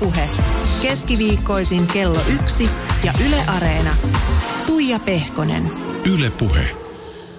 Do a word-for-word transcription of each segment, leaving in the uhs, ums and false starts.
Puhe. Keskiviikkoisin kello yksi ja Yle Areena. Tuija Pehkonen. Yle Puhe.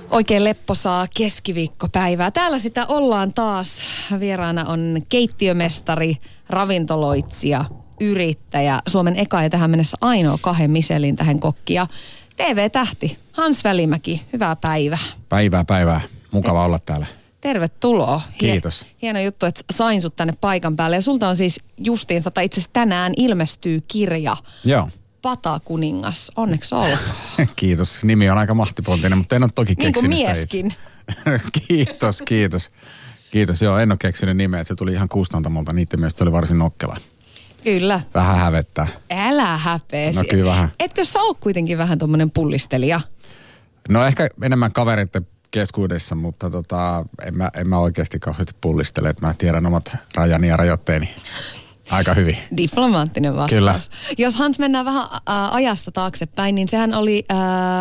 Oikein lepposaa keskiviikkopäivää. Täällä sitä ollaan taas. Vieraana on keittiömestari, ravintoloitsija, yrittäjä. Suomen eka ja tähän mennessä ainoa kahden Michelin tähän kokki ja T V-tähti Hans Välimäki. Hyvää päivää. Päivää, päivää. Mukava Te- olla täällä. Tervetuloa. Hien- Kiitos. Hieno juttu, että sain sut tänne paikan päälle. Ja sulta on siis justiinsa, tai itse asiassa tänään ilmestyy kirja. Joo. Patakuningas. Onneksi olkoon. Kiitos. Nimi on aika mahtipontinen, mutta en ole toki keksinyt. Niin kuin mieskin. Kiitos, kiitos. Kiitos. Joo, en ole keksinyt nimeä. Se tuli ihan kustantamolta. Niiden mielestä se oli varsin nokkela. Kyllä. Vähän hävettää. Älä häpeä. No kyllä vähän. Etkö sä ole kuitenkin vähän tommonen pullistelija? No ehkä enemmän kavereiden keskuudessa, mutta tota, en, mä, en mä oikeasti kauheasti pullistele. Mä tiedän omat rajani ja rajoitteeni. Aika hyvin. Diplomaattinen vastaus. Kyllä. Jos Hans mennään vähän ä, ajasta taaksepäin, niin sehän oli ä,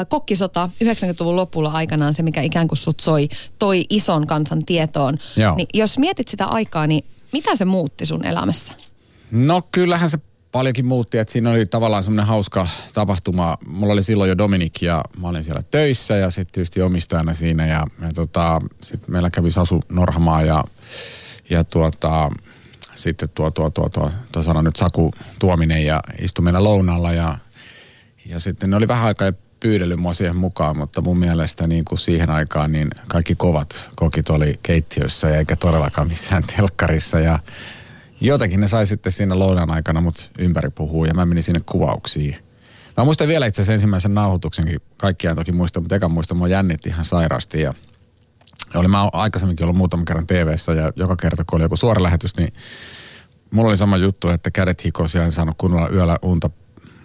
kokkisota yhdeksänkymmentäluvun lopulla aikanaan se, mikä ikään kuin sut soi, toi ison kansan tietoon. Niin, jos mietit sitä aikaa, niin mitä se muutti sun elämässä? No kyllähän se paljonkin muutti, että siinä oli tavallaan semmoinen hauska tapahtuma. Mulla oli silloin jo Dominique ja mä olin siellä töissä ja sitten tietysti omistajana siinä. Ja, ja tota, sitten meillä kävi Sasu Norhamaa ja, ja tuota... Sitten tuo, tuo, tuo, tuo, tuo sana nyt Saku Tuominen ja istui meillä lounalla ja, ja sitten ne oli vähän aikaa pyydellyt mua siihen mukaan, mutta mun mielestä niin kuin siihen aikaan niin kaikki kovat kokit oli keittiössä ja eikä todellakaan missään telkkarissa ja jotakin ne sai sitten siinä lounan aikana mut ympäri puhuu ja mä menin sinne kuvauksiin. Mä muistan vielä itse asiassa ensimmäisen nauhoituksenkin, kaikkia en toki muista, mutta eka muista mua jännitti ihan sairaasti ja oli mä aikaisemminkin ollut muutaman kerran T V:ssä ja joka kerta, kun oli joku suora lähetys, niin mulla oli sama juttu, että kädet hikosi ja en saanut kunnolla yöllä unta,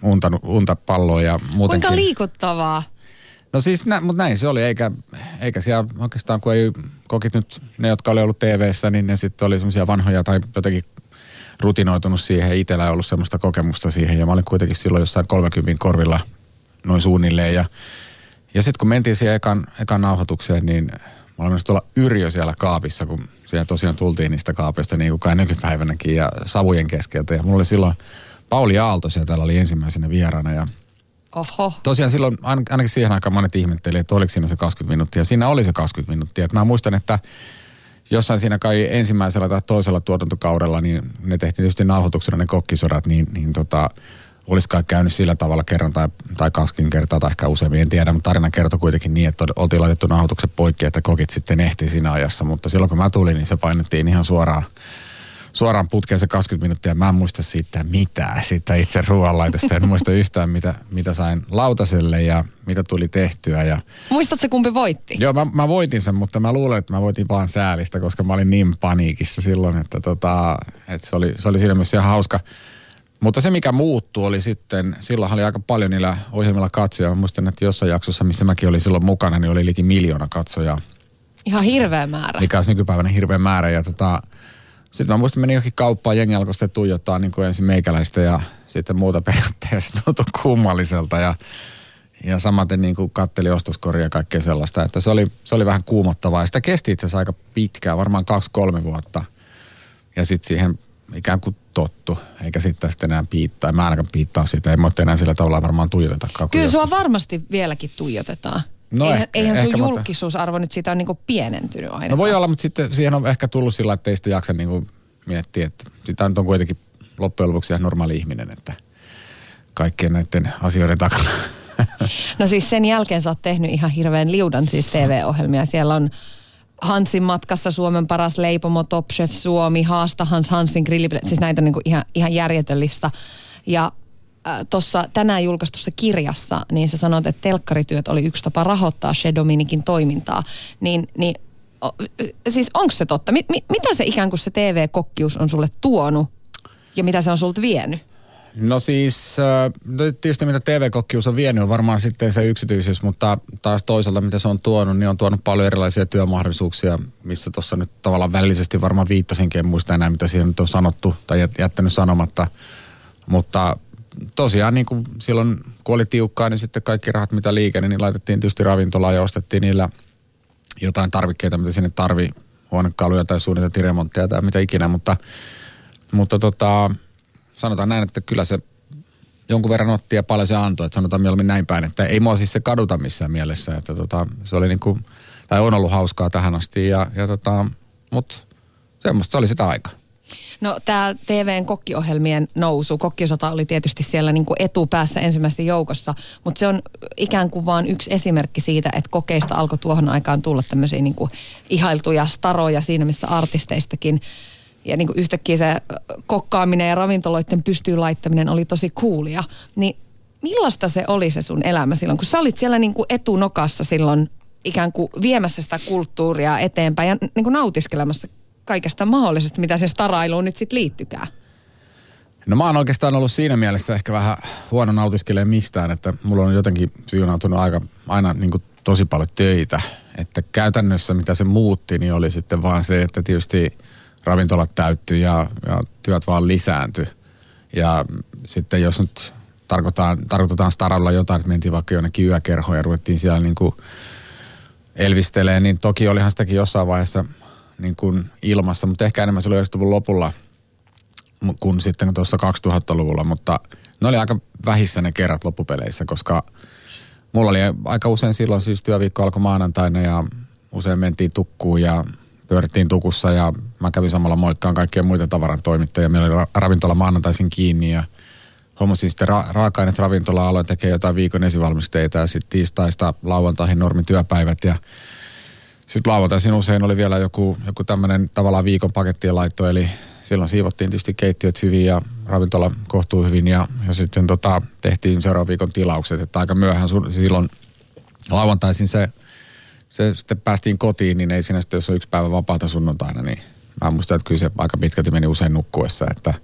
unta, unta palloa ja muutenkin. Kuinka liikuttavaa? No siis, nä, mutta näin se oli, eikä, eikä siellä oikeastaan, kun ei kokit nyt, ne jotka oli ollut T V:ssä, niin ne sitten oli semmoisia vanhoja tai jotenkin rutinoitunut siihen. Itsellä ei ollut semmoista kokemusta siihen ja mä olin kuitenkin silloin jossain kolmekymmentä korvilla noin suunnilleen ja, ja sitten kun mentiin siihen ekan, ekan nauhoitukseen, niin mä olin myös tuolla Yrjö siellä kaapissa, kun siellä tosiaan tultiin niistä kaapista niin kuin kai nykypäivänäkin ja savujen keskeltä. Ja mulla oli silloin Pauli Aalto siellä täällä oli ensimmäisenä vieraana. Ja oho. Tosiaan silloin, ainakin siihen aikaan monet ihmettelivät, että oliko siinä se kaksikymmentä minuuttia. Siinä oli se kaksikymmentä minuuttia. Et mä muistan, että jossain siinä kai ensimmäisellä tai toisella tuotantokaudella, niin ne tehtiin tietysti nauhoituksena ne kokkisodat, niin, niin tota... Olisikaan käynyt sillä tavalla kerran tai, tai kaksikymmentä kertaa tai ehkä useammin, en tiedä, mutta tarina kertoi kuitenkin niin, että oltiin laitettu nauhoitukset poikki, että kokit sitten ehtii siinä ajassa. Mutta silloin kun mä tulin, niin se painettiin ihan suoraan, suoraan putkeen se kaksikymmentä minuuttia. Mä en muista siitä mitään, siitä itse ruoanlaitosta. En muista yhtään, mitä, mitä sain lautaselle ja mitä tuli tehtyä. Ja... Muistatko kumpi voitti? Joo, mä, mä voitin sen, mutta mä luulen, että mä voitin vaan säälistä, koska mä olin niin paniikissa silloin, että, tota, että se oli, se oli siinä myös ihan hauska. Mutta se, mikä muuttui, oli sitten, silloin oli aika paljon niillä ohjelmilla katsojia. Muistan, että jossain jaksossa, missä mäkin olin silloin mukana, niin oli liki miljoona katsojaa. Ihan hirveä määrä. Mikä olisi nykypäivänä hirveä määrä. Ja tota, sitten mä muistan, menin johonkin kauppaan, jengi alkoi sitten tuijottaa niin kuin ensin meikäläistä ja sitten muuta periaatteessa tuntui kummalliselta. Ja, ja samaten niin kuin katteli ostoskoria ja kaikkea sellaista, että se oli, se oli vähän kuumottavaa. Ja sitä kesti itse asiassa aika pitkään, varmaan kaksi kolme vuotta. Ja sitten siihen ikään kuin tottu, eikä sitten tästä enää piittaa. Mä ainakaan piittaa siitä, ei mä oot enää sillä tavalla varmaan tuijotetakaan. Kyllä joskus. Sua varmasti vieläkin tuijotetaan. No eihän, ehkä, eihän sun julkisuusarvo nyt siitä on niinku pienentynyt ainakaan. No voi olla, mutta sitten siihen on ehkä tullut sillä, että ei sitä jaksa niinku miettiä, että sitä nyt on kuitenkin loppujen lopuksi ihan normaali ihminen, että kaikkien näiden asioiden takana. No siis sen jälkeen sä oot tehnyt ihan hirveän liudan siis T V-ohjelmia. Siellä on Hansin matkassa Suomen paras leipomo, Top Chef Suomi, Haasta Hans, Hansin grillipele. Siis näitä on niin kuin ihan, ihan järjetöntä. Ja äh, tuossa tänään julkaistussa kirjassa, niin sä sanoit, että telkkarityöt oli yksi tapa rahoittaa Chez Dominiquin toimintaa. Niin, niin o, siis onko se totta? Mi, mi, mitä se ikään kuin se T V-kokkius on sulle tuonut ja mitä se on sulta vienyt? No siis, tietysti mitä T V-kokkius on vienyt on varmaan sitten se yksityisyys, mutta taas toisaalta mitä se on tuonut, niin on tuonut paljon erilaisia työmahdollisuuksia, missä tuossa nyt tavallaan välisesti varmaan viittasinkin, en muista enää mitä siihen nyt on sanottu tai jättänyt sanomatta, mutta tosiaan niin kuin silloin kun oli tiukkaa, niin sitten kaikki rahat mitä liikeni, niin laitettiin tietysti ravintolaan ja ostettiin niillä jotain tarvikkeita, mitä sinne tarvii, huonekaluja tai suunniteltiin remontteja tai mitä ikinä, mutta, mutta tota... sanotaan näin, että kyllä se jonkun verran otti ja paljon se antoi, että sanotaan mieluummin näin päin, että ei mua siis se kaduta missään mielessä, että tota, se oli niin kuin, tai on ollut hauskaa tähän asti, ja, ja tota, mutta semmoista se oli sitä aikaa. No tämä T V:n kokkiohjelmien nousu, kokkisota oli tietysti siellä niinku etupäässä ensimmäisten joukossa, mutta se on ikään kuin vaan yksi esimerkki siitä, että kokeista alkoi tuohon aikaan tulla tämmöisiä niinku ihailtuja staroja siinä, missä artisteistakin. Ja niinku yhtäkkiä se kokkaaminen ja ravintoloiden pystyyn laittaminen oli tosi coolia. Niin millaista se oli se sun elämä silloin, kun sä olit siellä niinku etunokassa silloin ikään kuin viemässä sitä kulttuuria eteenpäin ja niinku nautiskelemassa kaikesta mahdollisesta, mitä se starailuun nyt sitten liittykään? No mä oon oikeastaan ollut siinä mielessä ehkä vähän huono nautiskelee mistään, että mulla on jotenkin siunautunut aika, aina niin kuin tosi paljon töitä. Että käytännössä mitä se muutti, niin oli sitten vaan se, että tietysti ravintolat täyttyi ja, ja työt vaan lisääntyi. Ja sitten jos nyt tarkoitetaan starailulla jotain, että mentiin vaikka jonnekin yökerhoon ja ruvettiin siellä niin kuin elvistelee, niin toki olihan sitäkin jossain vaiheessa niin kuin ilmassa, mutta ehkä enemmän silloin yhdeksänkymmentäluvun lopulla kuin sitten tuossa kaksituhattaluvulla, mutta ne oli aika vähissä ne kerrat loppupeleissä, koska mulla oli aika usein silloin, siis työviikko alkoi maanantaina ja usein mentiin tukkuun ja pyörittiin tukussa ja mä kävin samalla moikkaan kaikkia muita tavarantoimittajia. Meillä oli ravintola maanantaisin kiinni ja hommasin sitten ra- raaka-aineet ravintola, aloin tekee jotain viikon esivalmisteita ja sitten tiistaista lauantaihin normityöpäivät ja sitten lauantaisin usein oli vielä joku, joku tämmöinen tavallaan viikon pakettien laitto, eli silloin siivottiin tietysti keittiöt hyvin ja ravintola kohtuu hyvin ja, ja sitten tota, tehtiin seuraavan viikon tilaukset, että aika myöhään silloin lauantaisin se, se sitten päästiin kotiin, niin ei siinä sitten, jos on yksi päivä vapaata sunnuntaina, niin mä muistan, että kyllä se aika pitkälti meni usein nukkuessa, että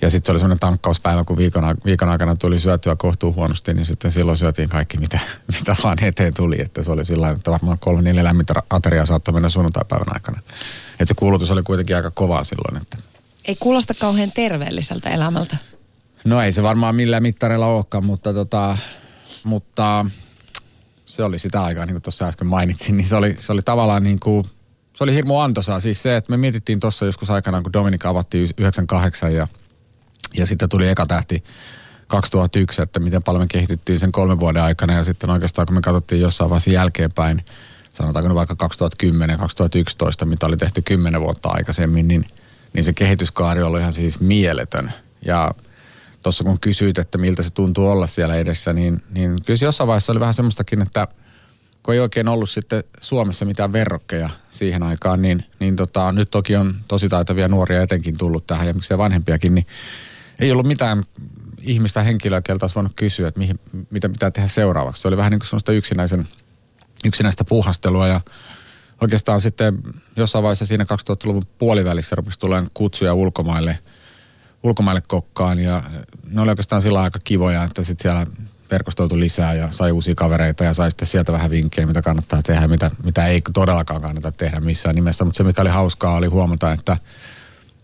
ja sitten se oli semmoinen tankkauspäivä, kun viikon, viikon aikana tuli syötyä kohtuu huonosti, niin sitten silloin syötiin kaikki, mitä, mitä vaan eteen tuli. Että se oli sillä että varmaan kolme neljä lämmintä ateriaa saattoi mennä sunnuntaipäivän aikana. Että se kuulutus oli kuitenkin aika kovaa silloin. Että ei kuulosta kauhean terveelliseltä elämältä. No ei se varmaan millään mittareilla olekaan, mutta, tota, mutta se oli sitä aikaa, niin kuin tuossa äsken mainitsin, niin se oli, se oli tavallaan niin kuin, se oli hirmu antoisaa. Siis se, että me mietittiin tuossa joskus aikanaan, kun Dominic avattiin yhdeksänkymmentäkahdeksan ja Ja sitten tuli eka tähti kaksituhattayksi, että miten paljon me kehitettiin sen kolmen vuoden aikana. Ja sitten oikeastaan, kun me katsottiin jossain vaiheessa jälkeenpäin, sanotaanko vaikka kaksituhattakymmenen kaksituhattayksitoista, mitä oli tehty kymmenen vuotta aikaisemmin, niin, niin se kehityskaari oli ihan siis mieletön. Ja tuossa kun kysyit, että miltä se tuntuu olla siellä edessä, niin, niin kyllä se jossain vaiheessa oli vähän semmoistakin, että kun ei oikein ollut sitten Suomessa mitään verrokkeja siihen aikaan, niin, niin tota, nyt toki on tosi taitavia nuoria etenkin tullut tähän ja miksei vanhempiakin, niin ei ollut mitään ihmistä henkilöä, keltä olisi voinut kysyä, että mihin, mitä pitää tehdä seuraavaksi. Se oli vähän niin kuin sellaista yksinäisen, yksinäistä puuhastelua ja oikeastaan sitten jossain vaiheessa siinä kaksituhattaluvun puolivälissä rupesi tulemaan kutsuja ulkomaille, ulkomaille kokkaan ja ne oli oikeastaan sillä aika kivoja, että sitten siellä verkostoutui lisää ja sai uusia kavereita ja sai sitten sieltä vähän vinkkejä, mitä kannattaa tehdä, mitä, mitä ei todellakaan kannata tehdä missään nimessä. Mutta se, mikä oli hauskaa, oli huomata, että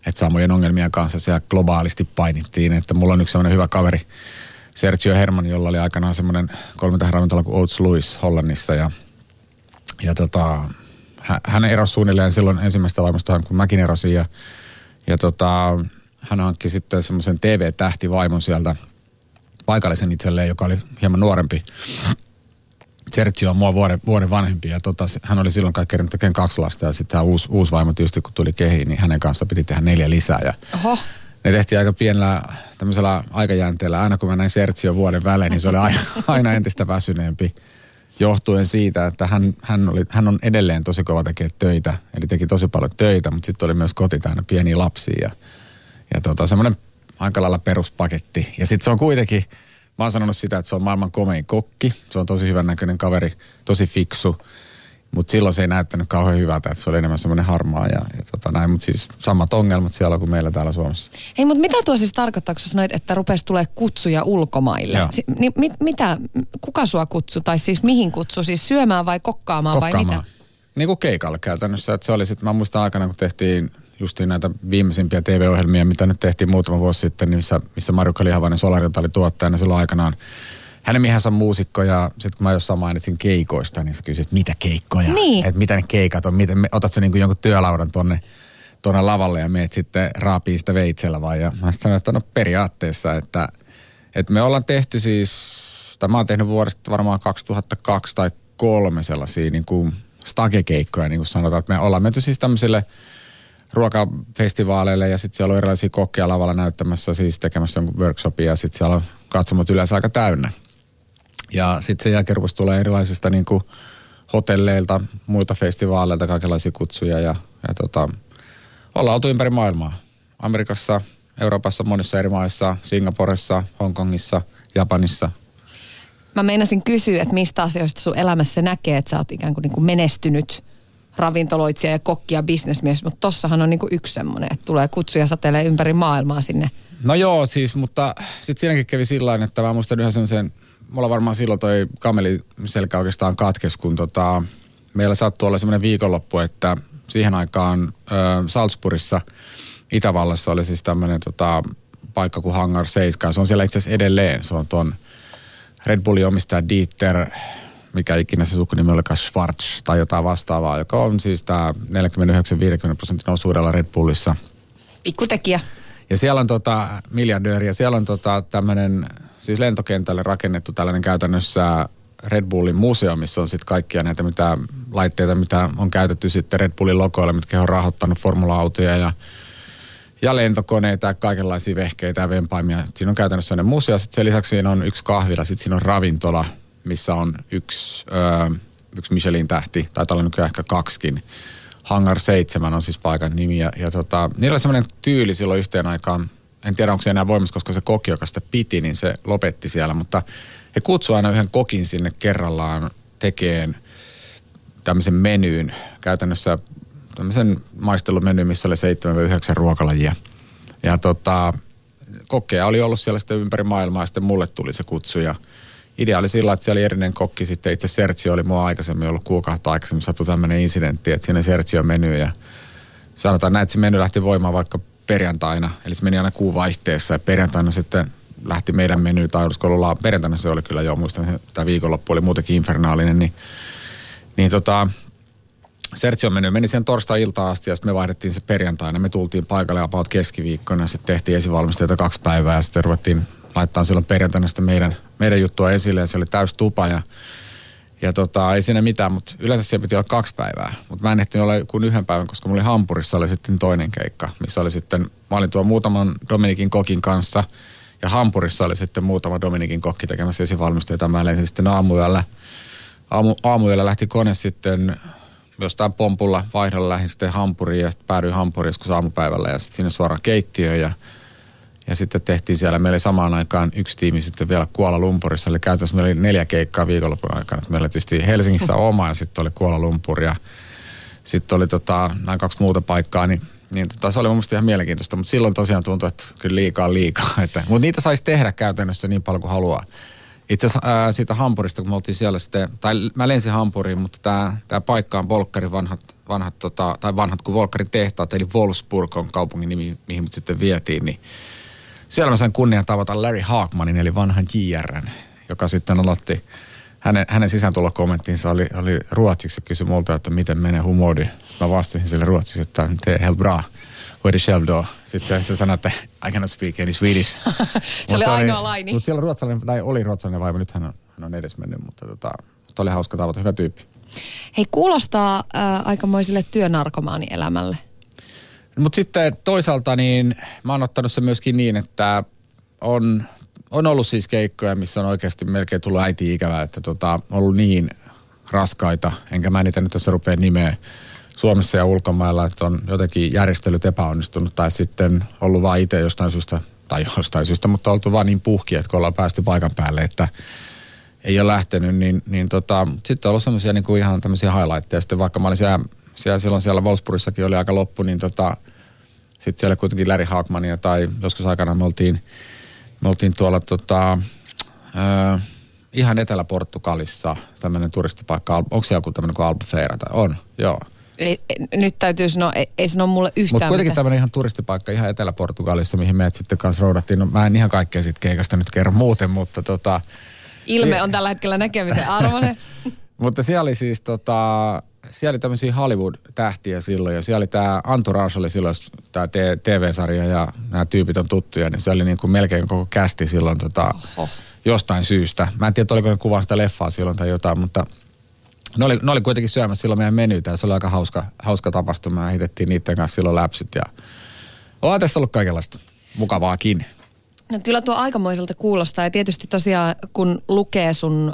Että samojen ongelmien kanssa siellä globaalisti painittiin. Että mulla on yksi sellainen hyvä kaveri, Sergio Herman, jolla oli aikanaan semmoinen kolme tähän ravintola kuin Oates Lewis Hollannissa. Ja, ja tota, hän erosi suunnilleen silloin ensimmäistä vaimostaan, kun mäkin erosin. Ja, ja tota, hän hankki sitten semmoisen T V-tähtivaimon sieltä paikallisen itselleen, joka oli hieman nuorempi. Sergio on mua vuoden, vuoden vanhempi ja tota, hän oli silloin kaikki kerran tekemään kaksi lasta ja sitten tämä uusi, uusi vaimo tietysti kun tuli kehiin, niin hänen kanssa piti tehdä neljä lisää. Ja oho. Ne tehtiin aika pienellä tämmöisellä aikajänteellä. Aina kun mä näin Sergio vuoden välein, niin se oli aina, aina entistä väsyneempi johtuen siitä, että hän, hän, oli, hän on edelleen tosi kova tekee töitä. Eli teki tosi paljon töitä, mutta sitten oli myös koti täynnä pieniä lapsia ja, ja tota, semmoinen aika lailla peruspaketti. Ja sitten se on kuitenkin... Mä oon sanonut sitä, että se on maailman komein kokki. Se on tosi hyvän näköinen kaveri, tosi fiksu. Mutta silloin se ei näyttänyt kauhean hyvältä, että se oli enemmän semmoinen harmaa ja, ja tota näin. Mutta siis samat ongelmat siellä kuin meillä täällä Suomessa. Hei, mutta mitä tuo siis tarkoittaa, kun sä sanoit, että rupesi tulee kutsuja ulkomaille? Si- niin mit, mitä, kuka sua kutsui tai siis mihin kutsui? Siis syömään vai kokkaamaan, kokkaamaan. vai mitä? Niin kuin keikalle käytännössä. Että se oli sit, mä muistan aikana, kun tehtiin justiin näitä viimeisimpiä T V-ohjelmia, mitä nyt tehtiin muutama vuosi sitten, missä, missä Marjukka Lihavainen Solarilta oli tuottajana silloin aikanaan. Hänen miehensä on muusikko ja sitten kun mä jossain mainitsin keikoista, niin sä kysyt, mitä keikkoja? Niin. Että mitä ne keikat on? Miten, otat sä niin kuin jonkun työlaudan tonne, tuonne lavalle ja meet sitten raapii sitä veitsellä vaan. Ja mä sanoin, että no periaatteessa, että, että me ollaan tehty siis, tai mä oon tehnyt vuodesta varmaan kaksituhattakaksi tai kolme sellaisia niin kuin stagekeikkoja, niin kuin sanotaan, että me ollaan menty siis tämmöisille ruokafestivaaleille ja sitten siellä on erilaisia kokkeja lavalla näyttämässä, siis tekemässä jonkun workshopia ja sitten siellä on katsomot yleensä aika täynnä. Ja sitten sen jälkeen rupesi tulee erilaisista niin kuin hotelleilta, muilta festivaaleilta, kaikenlaisia kutsuja ja, ja tota, ollaan oltu ympäri maailmaa. Amerikassa, Euroopassa, monissa eri maissa, Singaporessa, Hongkongissa, Japanissa. Mä meinasin kysyä, että mistä asioista sun elämässä näkee, että sä oot ikään kuin, niin kuin menestynyt ravintoloitsija ja kokki ja bisnesmies, mutta tossahan on niin kuin yksi semmoinen, että tulee kutsuja satelee ympäri maailmaa sinne. No joo siis, mutta sitten siinäkin kävi sillain, että mä muistan yhden semmoisen, mulla varmaan silloin toi kameliselkä oikeastaan katkesi, kun tota, meillä sattui olla semmoinen viikonloppu, että siihen aikaan ö, Salzburgissa, Itävallassa oli siis tämmöinen tota, paikka kuin Hangar seitsemän. Se on siellä itse asiassa edelleen, se on ton Red Bullin omistaja Dieter, mikä ikinä se sukunimi olikaan Schwarz tai jotain vastaavaa, joka on siis tämä neljäkymmentäyhdeksän viisikymmentä prosentin osuudella Red Bullissa. Pikkutekijä. Ja siellä on tota, miljardööri, ja siellä on tota, tämmöinen, siis lentokentälle rakennettu tällainen käytännössä Red Bullin museo, missä on sitten kaikkia näitä mitä, laitteita, mitä on käytetty sitten Red Bullin logoilla, mitkä on rahoittanut formula-autoja ja, ja lentokoneita ja kaikenlaisia vehkeitä ja vempaimia. Siinä on käytännössä sellainen museo, sitten sen lisäksi siinä on yksi kahvila, sitten siinä on ravintola, missä on yksi, öö, yksi Michelin tähti, tai täällä on nykyään ehkä kaksikin. Hangar seitsemän on siis paikan nimi, ja, ja tota, niillä oli semmoinen tyyli silloin yhteen aikaan. En tiedä, onko se enää voimassa, koska se koki, joka sitä piti, niin se lopetti siellä, mutta he kutsui aina yhden kokin sinne kerrallaan tekeen tämmöisen menyyn, käytännössä tämmöisen maistelumenyyn, missä oli seitsemän yhdeksän ruokalajia. Ja tota, kokkeja oli ollut siellä sitten ympäri maailmaa, ja sitten mulle tuli se kutsu, ja idea oli sillä, että siellä oli erinen kokki, sitten itse Sergio oli mua aikaisemmin ollut kuukautta aikaisemmin, sattui tämmöinen incidentti, että siinä Sergio meni ja sanotaan näin, että se meni lähti voimaan vaikka perjantaina, eli se meni aina kuun vaihteessa ja perjantaina sitten lähti meidän menyyn tai olisiko perjantaina se oli kyllä jo, muistan tämä viikonloppu oli muutenkin infernaalinen, niin, niin tota, Sergio meni, meni sen torstai-iltaan asti ja sitten me vaihdettiin se perjantaina, me tultiin paikalle about keskiviikkona, sitten tehtiin esivalmisteita kaksi päivää ja sitten ruvettiin laittaa silloin perjantaina sitä meidän, meidän juttua esille ja se oli täys tupa ja, ja tota, ei siinä mitään, mutta yleensä siellä piti olla kaksi päivää. Mutta mä en ehtinyt olla kuin yhden päivän, koska mulla oli Hampurissa oli sitten toinen keikka, missä oli sitten, mä olin tuon muutaman Dominikin kokin kanssa ja Hampurissa oli sitten muutama Dominikin kokki tekemässä esivalmisteita. Mä lähdin sitten aamuyöllä, aamu, aamuyöllä lähti kone sitten jostain pompulla vaihdolla lähdin sitten Hampuriin ja sitten päädyin Hampuriin joskus aamupäivällä ja sitten sinne suoraan keittiöön ja Ja sitten tehtiin siellä, meillä samaan aikaan yksi tiimi sitten vielä Kuala Lumpurissa, eli käytännössä meillä oli neljä keikkaa viikonlopun aikana. Meillä tietysti Helsingissä oma ja sitten oli Kuala Lumpur ja sitten oli tota, näin kaksi muuta paikkaa, niin, niin tota, se oli mun mielestä ihan mielenkiintoista. Mutta silloin tosiaan tuntui, että kyllä liikaa liikaa. Mutta niitä saisi tehdä käytännössä niin paljon kuin haluaa. Itse asiassa ää, siitä Hampurista, kun me oltiin siellä sitten, tai mä lensin Hampuriin, mutta tämä paikka on Volkkarin vanhat, vanhat tota, tai vanhat kuin Volkkarin tehtaat, eli Wolfsburg on kaupungin nimi, mihin mut sitten vietiin, niin siellä mä sain kunnian tavata Larry Hagmanin, eli vanhan J R:n, joka sitten aloitti, hänen, hänen sisääntulokommenttinsa oli, oli ruotsiksi ja kysyi multa, että miten menee humodi. Mä vastasin sille ruotsiksi, että te helt bra, hoidi själv då. Sitten se, se sanoi, että I cannot speak any Swedish. Se oli ainoa laini. Mutta siellä ruotsalainen, tai oli ruotsalainen vaiva, nyt hän on, hän on edes mennyt, mutta tota, oli hauska tavata, hyvä tyyppi. Hei, kuulostaa äh, aikamoiselle työnarkomaani elämälle. Mutta sitten toisaalta niin mä oon ottanut se myöskin niin, että on, on ollut siis keikkoja, missä on oikeasti melkein tullut äiti-ikävää, että tota, ollut niin raskaita, enkä mä niitä nyt tässä rupea nimeä Suomessa ja ulkomailla, että on jotenkin järjestelyt epäonnistunut tai sitten ollut vaan itse jostain syystä, tai jostain syystä, mutta oltu vaan niin puhkia, että kun ollaan päästy paikan päälle, että ei ole lähtenyt, niin, niin tota, sitten on ollut semmoisia niin kuin ihan tämmöisiä highlightteja, sitten vaikka mä olin siellä, Siellä silloin siellä Wolfsburgissakin oli aika loppu, niin tota, sitten siellä kuitenkin Larry Hagmania tai joskus aikana me oltiin, me oltiin tuolla tota, ö, ihan Etelä-Portugalissa tämmöinen turistipaikka. Onko siellä joku tämmöinen kuin Albufeira tai on? Joo. Eli, nyt täytyy sanoa, ei, ei sano mulle yhtään. Mutta kuitenkin mitä. Tämmöinen ihan turistipaikka ihan Etelä-Portugalissa, mihin meidät sitten kanssa roudattiin. No, mä en ihan kaikkea siitä keikasta nyt kerro muuten, mutta tota... Ilme on tällä hetkellä näkemisen arvoinen. Mutta siellä oli siis tota... siellä oli tämmöisiä Hollywood-tähtiä silloin ja siellä oli tämä Entourage oli silloin tämä T V-sarja ja nämä tyypit on tuttuja, niin se oli niin kuin melkein koko kästi silloin tota, jostain syystä. Mä en tiedä, oliko ne kuvaa sitä leffaa silloin tai jotain, mutta ne oli, ne oli kuitenkin syömässä silloin meidän menyytä ja se oli aika hauska, hauska tapahtuma ja hitettiin niiden kanssa silloin läpsyt ja ollaan tässä ollut kaikenlaista mukavaakin. No kyllä tuo aikamoiselta kuulostaa ja tietysti tosiaan kun lukee sun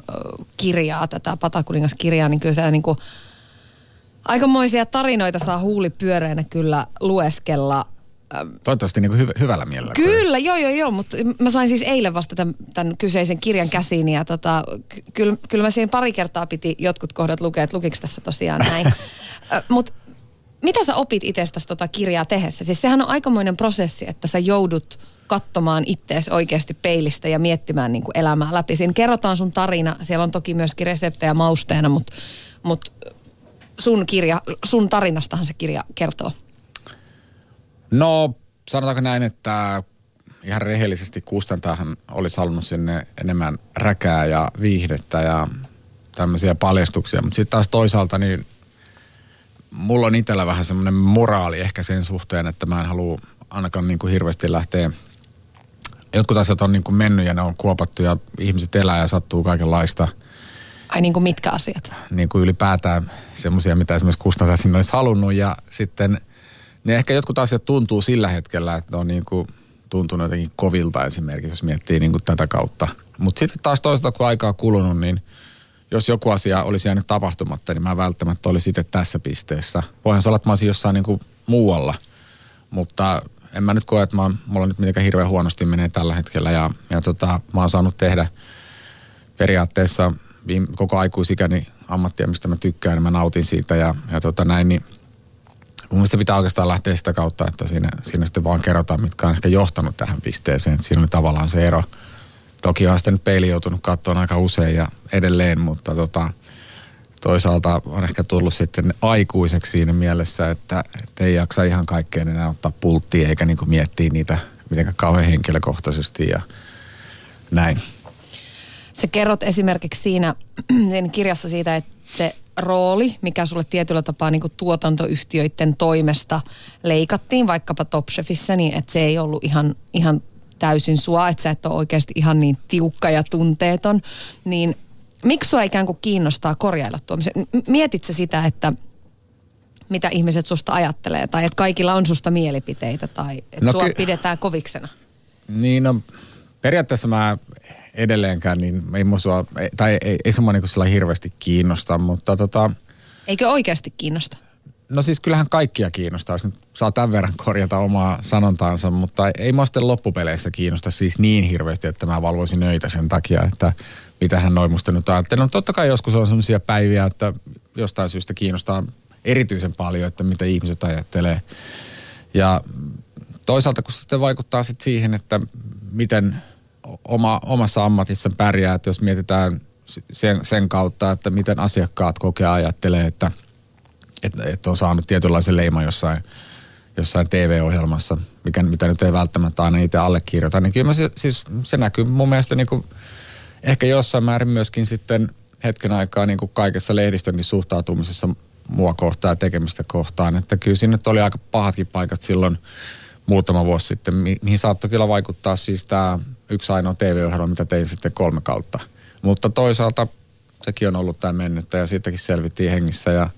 kirjaa, tätä Patakuningas-kirjaa, niin kyllä se niin kuin aikamoisia tarinoita saa huuli pyöreänä kyllä lueskella. Toivottavasti niin kuin hyv- hyvällä mielellä. Kyllä, joo joo joo, mutta mä sain siis eilen vasta tämän, tämän kyseisen kirjan käsiin ja tota, kyllä, kyllä mä siinä pari kertaa piti jotkut kohdat lukea, että lukiks tässä tosiaan näin. Mutta mitä sä opit itsestäsi tota kirjaa tehessä? Siis sehän on aikamoinen prosessi, että sä joudut katsomaan ittees oikeasti peilistä ja miettimään niin kuin elämää läpi. Siinä kerrotaan sun tarina, siellä on toki myöskin reseptejä mausteena, mutta, mutta sun, kirja, sun tarinastahan se kirja kertoo. No sanotaanko näin, että ihan rehellisesti kustantajahan olisi halunnut sinne enemmän räkää ja viihdettä ja tämmöisiä paljastuksia, mutta sitten taas toisaalta niin mulla on itsellä vähän semmoinen moraali ehkä sen suhteen, että mä en halua ainakaan niin kuin hirveästi lähteä. Jotkut asiat on niin kuin mennyt ja ne on kuopattu ja ihmiset elää ja sattuu kaikenlaista. Ai niin kuin mitkä asiat? Niin kuin ylipäätään semmoisia, mitä esimerkiksi kustantaja sinne olisi halunnut ja sitten ne ehkä jotkut asiat tuntuu sillä hetkellä, että ne on niin kuin tuntunut jotenkin kovilta esimerkiksi, jos miettii niin kuin tätä kautta. Mutta sitten taas toisaalta, kun aikaa on kulunut, niin jos joku asia olisi jäänyt tapahtumatta, niin mä välttämättä olisin itse tässä pisteessä. Voihan se olla, että mä olisin jossain niin kuin muualla, mutta en mä nyt koe, että mä oon, mulla nyt mitenkään hirveän huonosti menee tällä hetkellä. Ja, ja tota, mä oon saanut tehdä periaatteessa viime, koko aikuisikäni ammattia, mistä mä tykkään, niin mä nautin siitä ja, ja tota näin, niin mun mielestä pitää oikeastaan lähteä sitä kautta, että siinä, siinä sitten vaan kerrotaan, mitkä on ehkä johtanut tähän pisteeseen. Että siinä oli tavallaan se ero. Toki on sitä nyt peili joutunut katsomaan aika usein ja edelleen, mutta tota, toisaalta on ehkä tullut sitten aikuiseksi siinä mielessä, että et ei jaksa ihan kaikkeen enää ottaa pulttia eikä niinku miettiä niitä mitenkään kauhean henkilökohtaisesti ja näin. Sä kerrot esimerkiksi siinä, siinä kirjassa siitä, että se rooli, mikä sulle tietyllä tapaa niin kuin tuotantoyhtiöiden toimesta leikattiin, vaikkapa Top Chefissä, niin että se ei ollut ihan, ihan täysin sua, että sä et ole oikeasti ihan niin tiukka ja tunteeton, niin miksi sua ikään kuin kiinnostaa korjailla tuomisen? Mietit sä sitä, että mitä ihmiset susta ajattelee tai että kaikilla on susta mielipiteitä tai että no sua ky- pidetään koviksena? Niin no periaatteessa mä edelleenkään, niin ei mua sua, tai ei, ei se mua niin kuin sillä hirveästi kiinnosta, mutta tota... Eikö oikeasti kiinnosta? No siis kyllähän kaikkia kiinnostaa, jos nyt saa tämän verran korjata omaa sanontaansa, mutta ei mua sitten loppupeleissä kiinnosta siis niin hirveästi, että mä valvoisin öitä sen takia, että mitähän noin musta nyt ajattelee. No totta kai joskus on sellaisia päiviä, että jostain syystä kiinnostaa erityisen paljon, että mitä ihmiset ajattelee. Ja toisaalta kun sitten vaikuttaa sitten siihen, että miten... Oma, omassa ammatissa pärjää, että jos mietitään sen, sen kautta, että miten asiakkaat kokee ajattelee, että et, et on saanut tietynlaisen leiman jossain, jossain T V-ohjelmassa, mikä, mitä nyt ei välttämättä aina itse allekirjoita, niin kyllä mä se, siis, se näkyy mun mielestä niin kuin, ehkä jossain määrin myöskin sitten hetken aikaa niin kuin kaikessa lehdistönkin suhtautumisessa mua kohtaan ja tekemistä kohtaan, että kyllä siinä nyt oli aika pahatkin paikat silloin muutama vuosi sitten, mi- mihin saattoi kyllä vaikuttaa siis tämä yksi ainoa T V-ohjelma, mitä tein sitten kolme kautta. Mutta toisaalta sekin on ollut tämä mennyttä ja siitäkin selvittiin hengissä ja,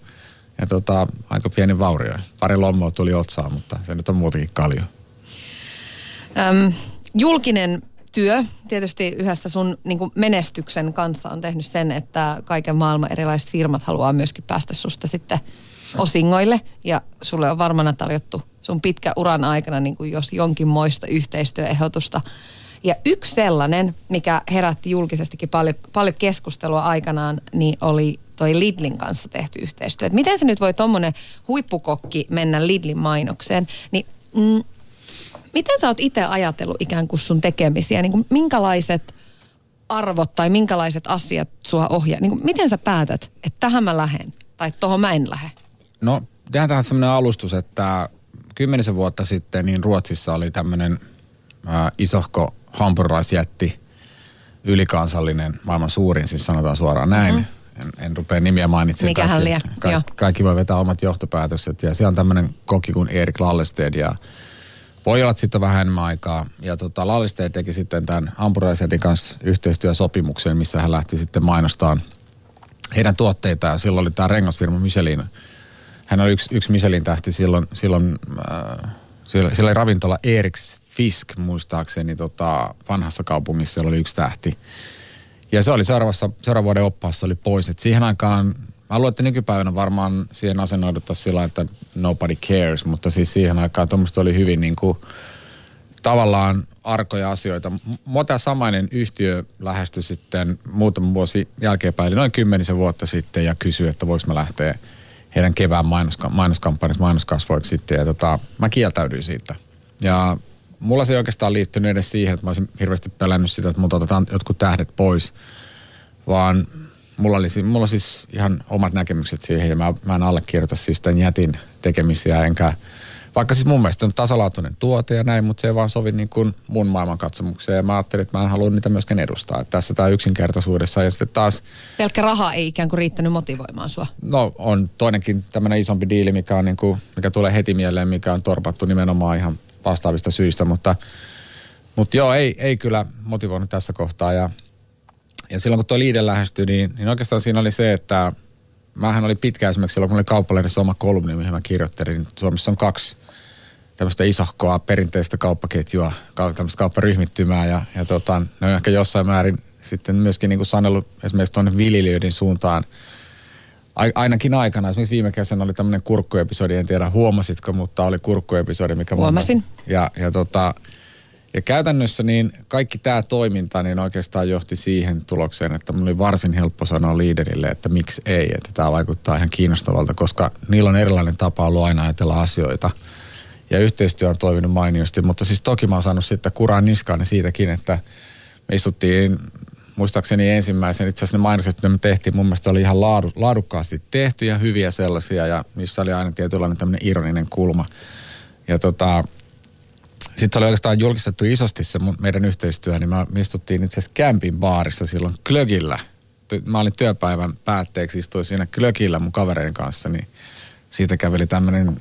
ja tota, aika pieni vaurio. Pari lommoa tuli otsaa, mutta se nyt on muutenkin kalju. Öm, julkinen työ tietysti yhdessä sun niin kuin menestyksen kanssa on tehnyt sen, että kaiken maailman erilaiset firmat haluaa myöskin päästä susta sitten osingoille ja sulle on varmana tarjottu sun pitkä uran aikana niin kuin jos jonkinmoista yhteistyöehdotusta. Ja yksi sellainen, mikä herätti julkisestikin paljon, paljon keskustelua aikanaan, niin oli toi Lidlin kanssa tehty yhteistyö. Et miten se nyt voi tommonen huippukokki mennä Lidlin mainokseen? Niin, mm, miten sä oot itse ajatellut ikään kuin sun tekemisiä? Niin kuin minkälaiset arvot tai minkälaiset asiat sua ohjaa? Niin kuin miten sä päätät, että tähän mä lähden tai tohon mä en lähde? No, tehdään tähän sellainen alustus, että kymmenisen vuotta sitten niin Ruotsissa oli tämmöinen äh, isohko hampurilaisjätti, ylikansallinen, maailman suurin, siis sanotaan suoraan näin, mm-hmm. en, en rupea nimiä mainitsemaan. Mikä hallija, Ka- Kaikki voi vetää omat johtopäätökset. Ja siellä on tämmöinen kokki kuin Erik Lallerstedt ja voi olla sitten vähän aikaa. Ja tota, Lallerstedt teki sitten tämän Amburaisetin kanssa yhteistyösopimuksen, missä hän lähti sitten mainostamaan heidän tuotteitaan. Silloin oli tämä rengasfirma Michelin. Hän oli yksi, yksi Michelin-tähti silloin, silloin äh, siellä, siellä oli ravintola Eriks Fisk muistaakseni tota, vanhassa kaupungissa, siellä oli yksi tähti. Ja se oli seuraavan vuoden oppaassa oli pois. Et siihen aikaan, mä luulen, että nykypäivänä varmaan siihen asennoiduttaisiin sillä, että nobody cares, mutta siis siihen aikaan tuommoista oli hyvin niin kuin, tavallaan arkoja asioita. Mutta samainen yhtiö lähestyi sitten muutama vuosi jälkeenpäin, eli noin kymmenisen vuotta sitten, ja kysyi, että voiko mä lähteä heidän kevään mainoska- mainoskampanjassa mainoskasvoiksi sitten, ja tota, mä kieltäydyin siitä. Ja mulla se ei oikeastaan liittynyt edes siihen, että mä olisin hirveästi pelännyt sitä, että multa otetaan jotkut tähdet pois, vaan mulla oli mulla siis ihan omat näkemykset siihen, ja mä, mä en allekirjoita siis tämän jätin tekemisiä, enkä, vaikka siis mun mielestä on tasalaatuinen tuote ja näin, mutta se ei vaan sovi niin kuin mun maailmankatsomukseen, ja mä ajattelin, että mä en halua niitä myöskään edustaa, että tässä tää yksinkertaisuudessa, ja sitten taas... Pelkkä raha ei ikään kuin riittänyt motivoimaan sua. No on toinenkin tämmöinen isompi diili, mikä on niin kuin, mikä tulee heti mieleen, mikä on torpattu nimenomaan ihan vastaavista syistä, mutta, mutta joo, ei, ei kyllä motivoinut tässä kohtaa. Ja, ja silloin, kun tuo Lidl lähestyi, niin, niin oikeastaan siinä oli se, että mähän oli pitkään esimerkiksi silloin, kun oli Kauppalehdessä oma kolumni, mihin mä kirjoittelin, niin Suomessa on kaksi tämmöistä isohkoa perinteistä kauppaketjua, tämmöistä kaupparyhmittymää, ja, ja tota, ne on ehkä jossain määrin sitten myöskin niin kuin sanellut esimerkiksi tuonne viljelijöiden suuntaan, ainakin aikana. Esimerkiksi viime kesänä oli tämmöinen kurkkuepisodi, en tiedä huomasitko, mutta oli kurkkuepisodi, mikä... Huomasin. Ja, ja, tota, ja käytännössä niin kaikki tämä toiminta niin oikeastaan johti siihen tulokseen, että mulla oli varsin helppo sanoa Lidlille, että miksi ei, että tämä vaikuttaa ihan kiinnostavalta, koska niillä on erilainen tapa ollut aina ajatella asioita. Ja yhteistyö on toiminut mainiosti, mutta siis toki mä oon saanut sitten kuraan niskaani siitäkin, että me istuttiin... Muistaakseni ensimmäisen, itse asiassa ne mainokset, mitä me tehtiin, mun mielestä oli ihan laadu, laadukkaasti tehty ja hyviä sellaisia, ja niissä oli aina tietynlainen tämmöinen ironinen kulma. Ja tota, sitten oli oikeastaan julkistettu isosti se meidän yhteistyö, niin me istuttiin itse asiassa Kämpin baarissa silloin Klökillä. Mä olin työpäivän päätteeksi, istuin siinä Klökillä mun kavereiden kanssa, niin siitä käveli tämmöinen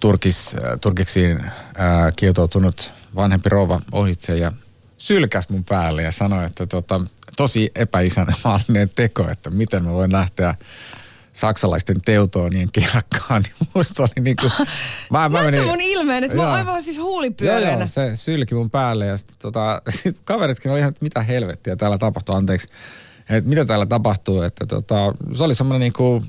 turkis, turkiksiin ää, kietoutunut vanhempi rouva ohitse ja sylkäs mun päälle ja sanoi, että tota, tosi epäisänmaallinen teko, että miten mä voin lähteä saksalaisten teutoonien kelkkaan. Musta oli niinku... Mä, mä menin, mun ilmeen, että joo, mä oon aivan siis huulipyöreänä. Joo, joo, se sylki mun päälle ja sit, tota, sit kaveritkin oli ihan, että mitä helvettiä täällä tapahtuu, anteeksi. Että mitä täällä tapahtuu, että tota, se oli semmoinen niinku,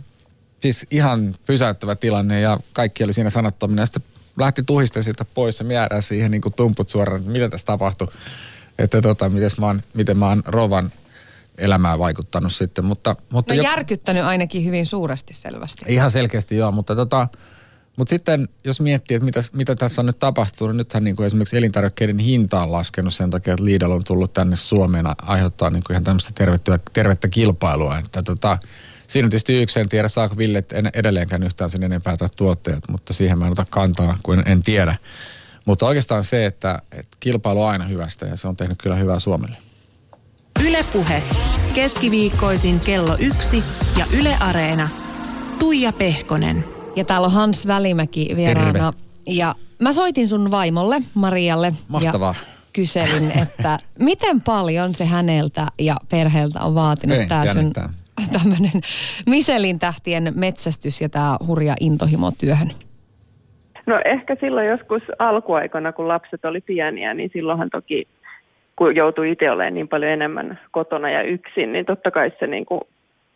siis ihan pysäyttävä tilanne ja kaikki oli siinä sanattomina. Ja sitten lähti tuhista siitä pois ja mieräsi siihen niinku tumput suoraan, että mitä tässä tapahtui. Että tota, mites mä oon, miten mä oon Rovan elämään vaikuttanut sitten, mutta... mutta no jo... järkyttänyt ainakin hyvin suuresti selvästi. Ihan selkeästi joo, mutta tota, mut sitten jos miettii, että mitä, mitä tässä on nyt tapahtunut, nythän niin kuin esimerkiksi elintarvikkeiden hinta on laskenut sen takia, että Lidl on tullut tänne Suomeen aiheuttaa niin kuin ihan tämmöistä tervettä, tervettä kilpailua, että tota, siinä on tietysti yksi, en tiedä saako Ville edelleenkään yhtään sen enempää tai tuotteet, mutta siihen mä en ota kantaa, kun en tiedä. Mutta oikeastaan se, että, että kilpailu on aina hyvästä ja se on tehnyt kyllä hyvää Suomelle. Yle Puhe. Keskiviikkoisin kello yksi ja Yle Areena. Tuija Pehkonen. Ja täällä on Hans Välimäki vieraana. Terve. Ja mä soitin sun vaimolle, Marialle. Mahtavaa. Ja kyselin, että miten paljon se häneltä ja perheeltä on vaatinut Ei, tää sun tämmönen Michelin tähtien metsästys ja tää hurja intohimo työhön. No ehkä silloin joskus alkuaikana, kun lapset oli pieniä, niin silloinhan toki, kun joutui itse olemaan niin paljon enemmän kotona ja yksin, niin totta kai se niin kuin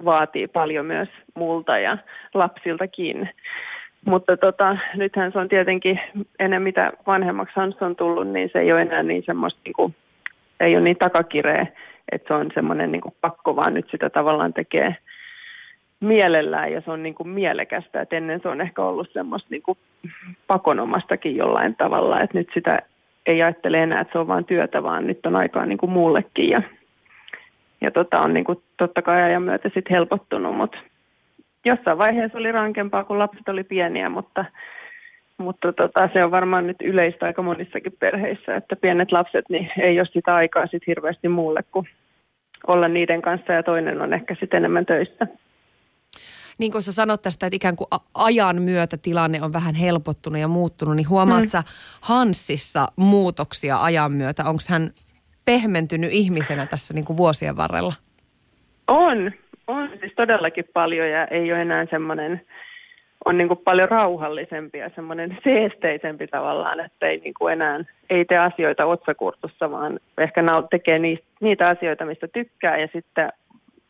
vaatii paljon myös multa ja lapsiltakin. Mutta tota, nythän se on tietenkin, ennen mitä vanhemmaksi Hans on tullut, niin se ei ole enää niin semmoista, niin kuin, ei ole niin takakireä, että se on semmoinen niin kuin pakko, vaan nyt sitä tavallaan tekee mielellään ja se on niin kuin mielekästä, että ennen se on ehkä ollut semmoista niin kuin pakonomastakin jollain tavalla, että nyt sitä ei ajattele enää, että se on vain työtä, vaan nyt on aikaa niin kuin muullekin ja, ja tota on niin kuin totta kai ajan myötä sit helpottunut, mutta jossain vaiheessa oli rankempaa, kun lapset oli pieniä, mutta, mutta tota, se on varmaan nyt yleistä aika monissakin perheissä, että pienet lapset niin ei ole sitä aikaa sit hirveästi muulle kuin olla niiden kanssa ja toinen on ehkä sitten enemmän töissä. Niin kuin sä sanot tästä, että ikään kuin ajan myötä tilanne on vähän helpottunut ja muuttunut, niin huomaat sä Hansissa muutoksia ajan myötä? Onko hän pehmentynyt ihmisenä tässä niin kuin vuosien varrella? On. On siis todellakin paljon ja ei ole enää semmoinen, on niin kuin paljon rauhallisempi ja semmoinen seesteisempi tavallaan, että ei niin kuin enää, ei tee asioita otsakurtussa, vaan ehkä tekee niitä asioita, mistä tykkää ja sitten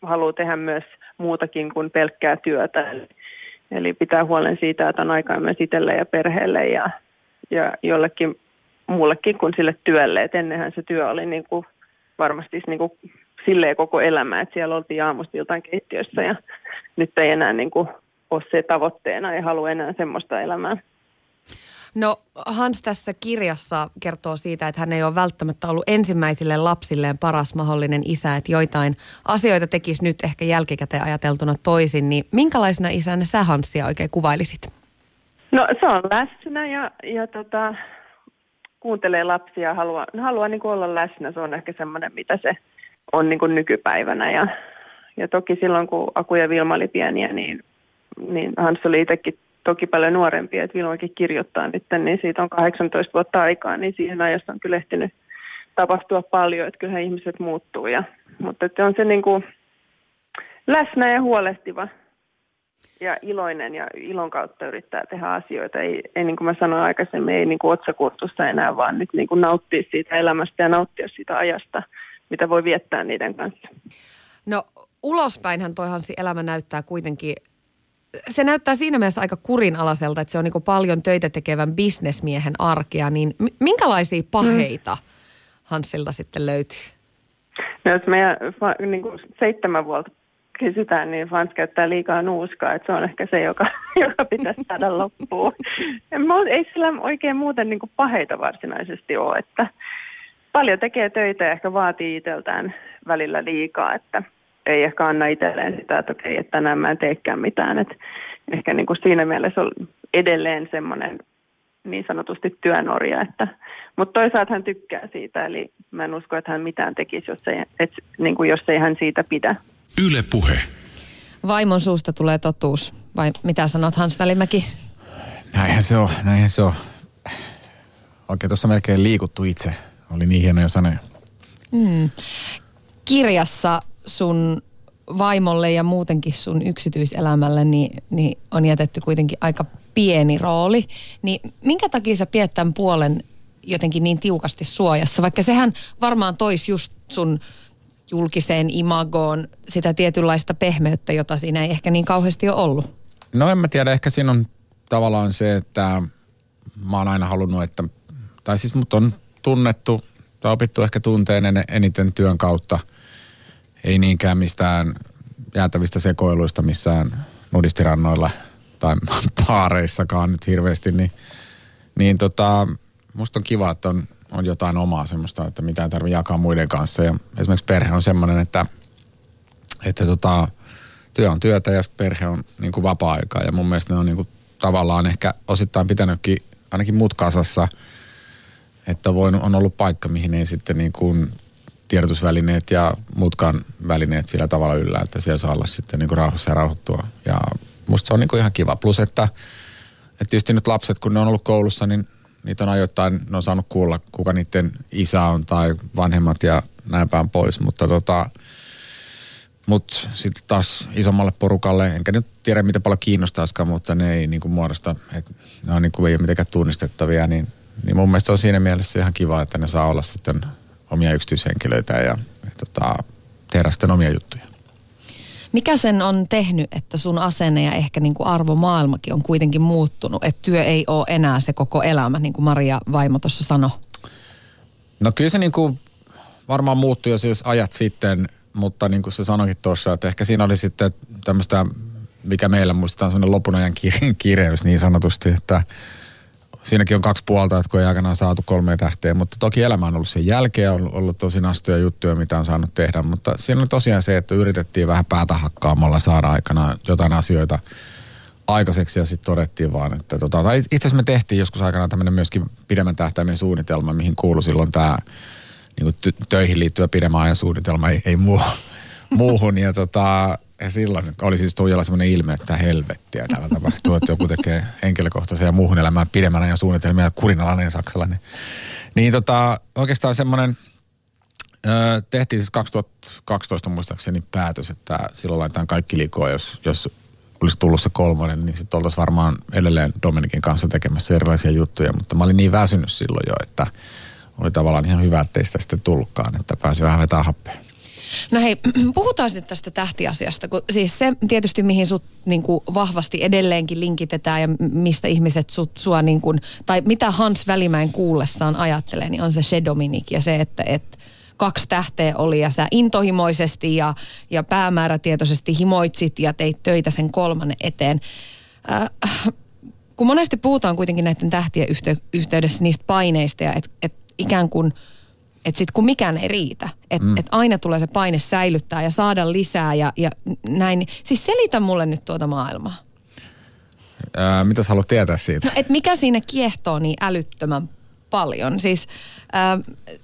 haluaa tehdä myös muutakin kuin pelkkää työtä. Eli, eli pitää huolen siitä, että on aikaa myös itselle ja perheelle ja, ja jollekin muullekin kuin sille työlle. Et ennenhän se työ oli niin kuin, varmasti niin kuin, silleen koko elämä, että siellä oltiin aamusta iltaan keittiössä ja nyt ei enää niin kuin, ole se tavoitteena, ei halua enää semmoista elämää. No Hans tässä kirjassa kertoo siitä, että hän ei ole välttämättä ollut ensimmäisille lapsilleen paras mahdollinen isä, että joitain asioita tekisi nyt ehkä jälkikäteen ajateltuna toisin, niin minkälaisena isänä sä Hansia oikein kuvailisit? No se on läsnä ja, ja tota, kuuntelee lapsia, haluaa, haluaa niin kuin olla läsnä, se on ehkä semmoinen mitä se on niin kuin nykypäivänä ja, ja toki silloin kun Aku ja Vilma oli pieniä, niin, niin Hans oli itsekin toki paljon nuorempia, että Vilmakin kirjoittaa nyt, niin siitä on kahdeksantoista vuotta aikaa, niin siihen ajassa on kyllä ehtinyt tapahtua paljon, että kyllähän ihmiset muuttuu. Ja, mutta että on se niin kuin läsnä ja huolehtiva ja iloinen ja ilon kautta yrittää tehdä asioita. Ei, ei niin kuin mä sanoin aikaisemmin, ei niin kuin otsakurtusta enää, vaan nyt niin kuin nauttia siitä elämästä ja nauttia siitä ajasta, mitä voi viettää niiden kanssa. No ulospäinhän toi Hansin elämä näyttää kuitenkin... Se näyttää siinä mielessä aika kurinalaiselta, että se on niin kuin paljon töitä tekevän bisnesmiehen arkea, niin minkälaisia paheita Hansilta sitten löytyy? No jos meidän niin kuin seitsemän vuotta kysytään, niin Hans käyttää liikaa nuuskaa, että se on ehkä se, joka, joka pitäisi saada loppuun. Ei sillä oikein muuten niin kuin paheita varsinaisesti ole, että paljon tekee töitä ja ehkä vaatii itseltään välillä liikaa, että... Ei ehkä anna itselleen sitä, että okei, että tänään mä en teekään mitään. Et ehkä niin kuin siinä mielessä on edelleen semmoinen niin sanotusti työnorja. Mutta toisaalta hän tykkää siitä, eli mä en usko, että hän mitään tekisi, jos ei, et, niin kuin jos ei hän siitä pidä. Yle Puhe. Vaimon suusta tulee totuus, vai mitä sanot Hans Välimäki? Näinhän se on, näinhän se on. Oikein tuossa melkein liikuttu itse. Oli niin hienoja sanoja. Mm. Kirjassa... sun vaimolle ja muutenkin sun yksityiselämälle niin, niin on jätetty kuitenkin aika pieni rooli. Niin minkä takia sä pidät tämän puolen jotenkin niin tiukasti suojassa? Vaikka sehän varmaan toisi just sun julkiseen imagoon sitä tietynlaista pehmeyttä, jota siinä ei ehkä niin kauheasti ole ollut. No en mä tiedä, ehkä siinä on tavallaan se, että mä oon aina halunnut, että, tai siis mut on tunnettu tai opittu ehkä tunteen eniten työn kautta. Ei niinkään mistään jäätävistä sekoiluista missään nudistirannoilla tai baareissakaan nyt hirveästi. Niin, niin tota, musta on kiva, että on, on jotain omaa semmoista, että mitä ei tarvitse jakaa muiden kanssa. Ja esimerkiksi perhe on semmoinen, että, että tota, työ on työtä ja perhe on niin kuin vapaa-aikaa. Ja mun mielestä ne on niin kuin tavallaan ehkä osittain pitänytkin ainakin mut kasassa, että voin, on ollut paikka, mihin ei sitten niin kuin... tiedotusvälineet ja muutkaan välineet sillä tavalla yllä, että siellä saa olla sitten niin kuin rauhassa ja rauhoittua. Ja musta se on niin kuin ihan kiva. Plus, että, että tietysti nyt lapset, kun ne on ollut koulussa, niin niitä on ajoittain, ne on saanut kuulla, kuka niiden isä on tai vanhemmat ja näin päin pois. Mutta tota, mut sitten taas isommalle porukalle, enkä nyt tiedä miten paljon kiinnostaisikaan, mutta ne ei niin kuin muodosta, että ne on niin kuin ei ole mitenkään tunnistettavia, niin, niin mun mielestä on siinä mielessä ihan kiva, että ne saa olla sitten... omia yksityishenkilöitä ja, ja tota, tehdä sitten omia juttuja. Mikä sen on tehnyt, että sun asenne ja ehkä niin kuin arvomaailmakin on kuitenkin muuttunut, että työ ei ole enää se koko elämä, niin kuin Maria vaimo tuossa sanoi? No kyllä se niin kuin varmaan muuttui jo siis ajat sitten, mutta niin kuin se sanoikin tuossa, että ehkä siinä oli sitten tämmöistä, mikä meillä muistetaan sellainen lopunajan kireys niin sanotusti, että siinäkin on kaksi puolta, että kun ei aikanaan saatu kolmea tähteä, mutta toki elämä on ollut sen jälkeen, on ollut tosi nastoja juttuja, mitä on saanut tehdä, mutta siinä on tosiaan se, että yritettiin vähän päätä hakkaamalla saada aikanaan jotain asioita aikaiseksi ja sitten todettiin vaan, että tota, tai itse asiassa me tehtiin joskus aikanaan tämmöinen myöskin pidemmän tähtäimen suunnitelma, mihin kuului silloin tämä niin kuin ty- töihin liittyvä pidemmän ajan suunnitelma, ei, ei muu, muuhun. Ja, tota, ja silloin oli siis Tuijalla sellainen ilme, että helvettiä täällä tapahtuu, että joku tekee henkilökohtaisen ja muuhun elämään pidemmän ajan suunnitelmia, kurinalainen saksalainen. Niin tota, oikeastaan semmoinen, ö, tehtiin siis kaksituhattakaksitoista muistaakseni päätös, että silloin laitetaan kaikki liikoa, jos, jos olisi tullut se kolmonen, niin sitten oltaisiin varmaan edelleen Dominikin kanssa tekemässä erilaisia juttuja, mutta mä olin niin väsynyt silloin jo, että oli tavallaan ihan hyvä, ettei sitä sitten tullutkaan, että pääsi vähän vetää happea. No hei, puhutaan sitten tästä tähtiasiasta, kun siis se tietysti mihin sut niin kuin vahvasti edelleenkin linkitetään ja mistä ihmiset sut, sua niin kuin, tai mitä Hans Välimäen kuullessaan ajattelee, niin on se Chez Dominique ja se, että et kaksi tähteä oli ja sä intohimoisesti ja, ja päämäärätietoisesti himoitsit ja teit töitä sen kolmannen eteen. Äh, kun monesti puhutaan kuitenkin näiden tähtien yhteydessä niistä paineista ja että et ikään kuin että sitten kun mikään ei riitä, että mm. et aina tulee se paine säilyttää ja saada lisää ja, ja näin. Siis selitä mulle nyt tuota maailmaa. Ää, mitä sä haluat tietää siitä? No, että mikä siinä kiehtoo niin älyttömän paljon? Siis ää,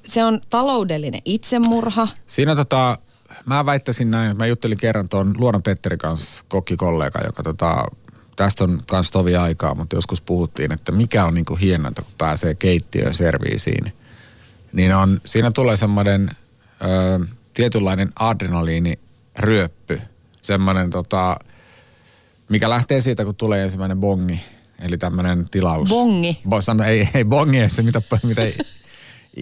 se on taloudellinen itsemurha. Siinä tota, mä väittäisin näin, mä juttelin kerran tuon Luodon Petterin kanssa, kokkikollega, joka tota, tästä on kans tovi aikaa, mutta joskus puhuttiin, että mikä on niinku hienointa, kun pääsee keittiöön serviisiin. Niin on, siinä tulee semmoinen ö, tietynlainen adrenaliiniryöppy, semmoinen tota, mikä lähtee siitä, kun tulee ensimmäinen bongi, eli tämmöinen tilaus. Bongi? Bo, sano, ei, ei bongi, se mitä, mitä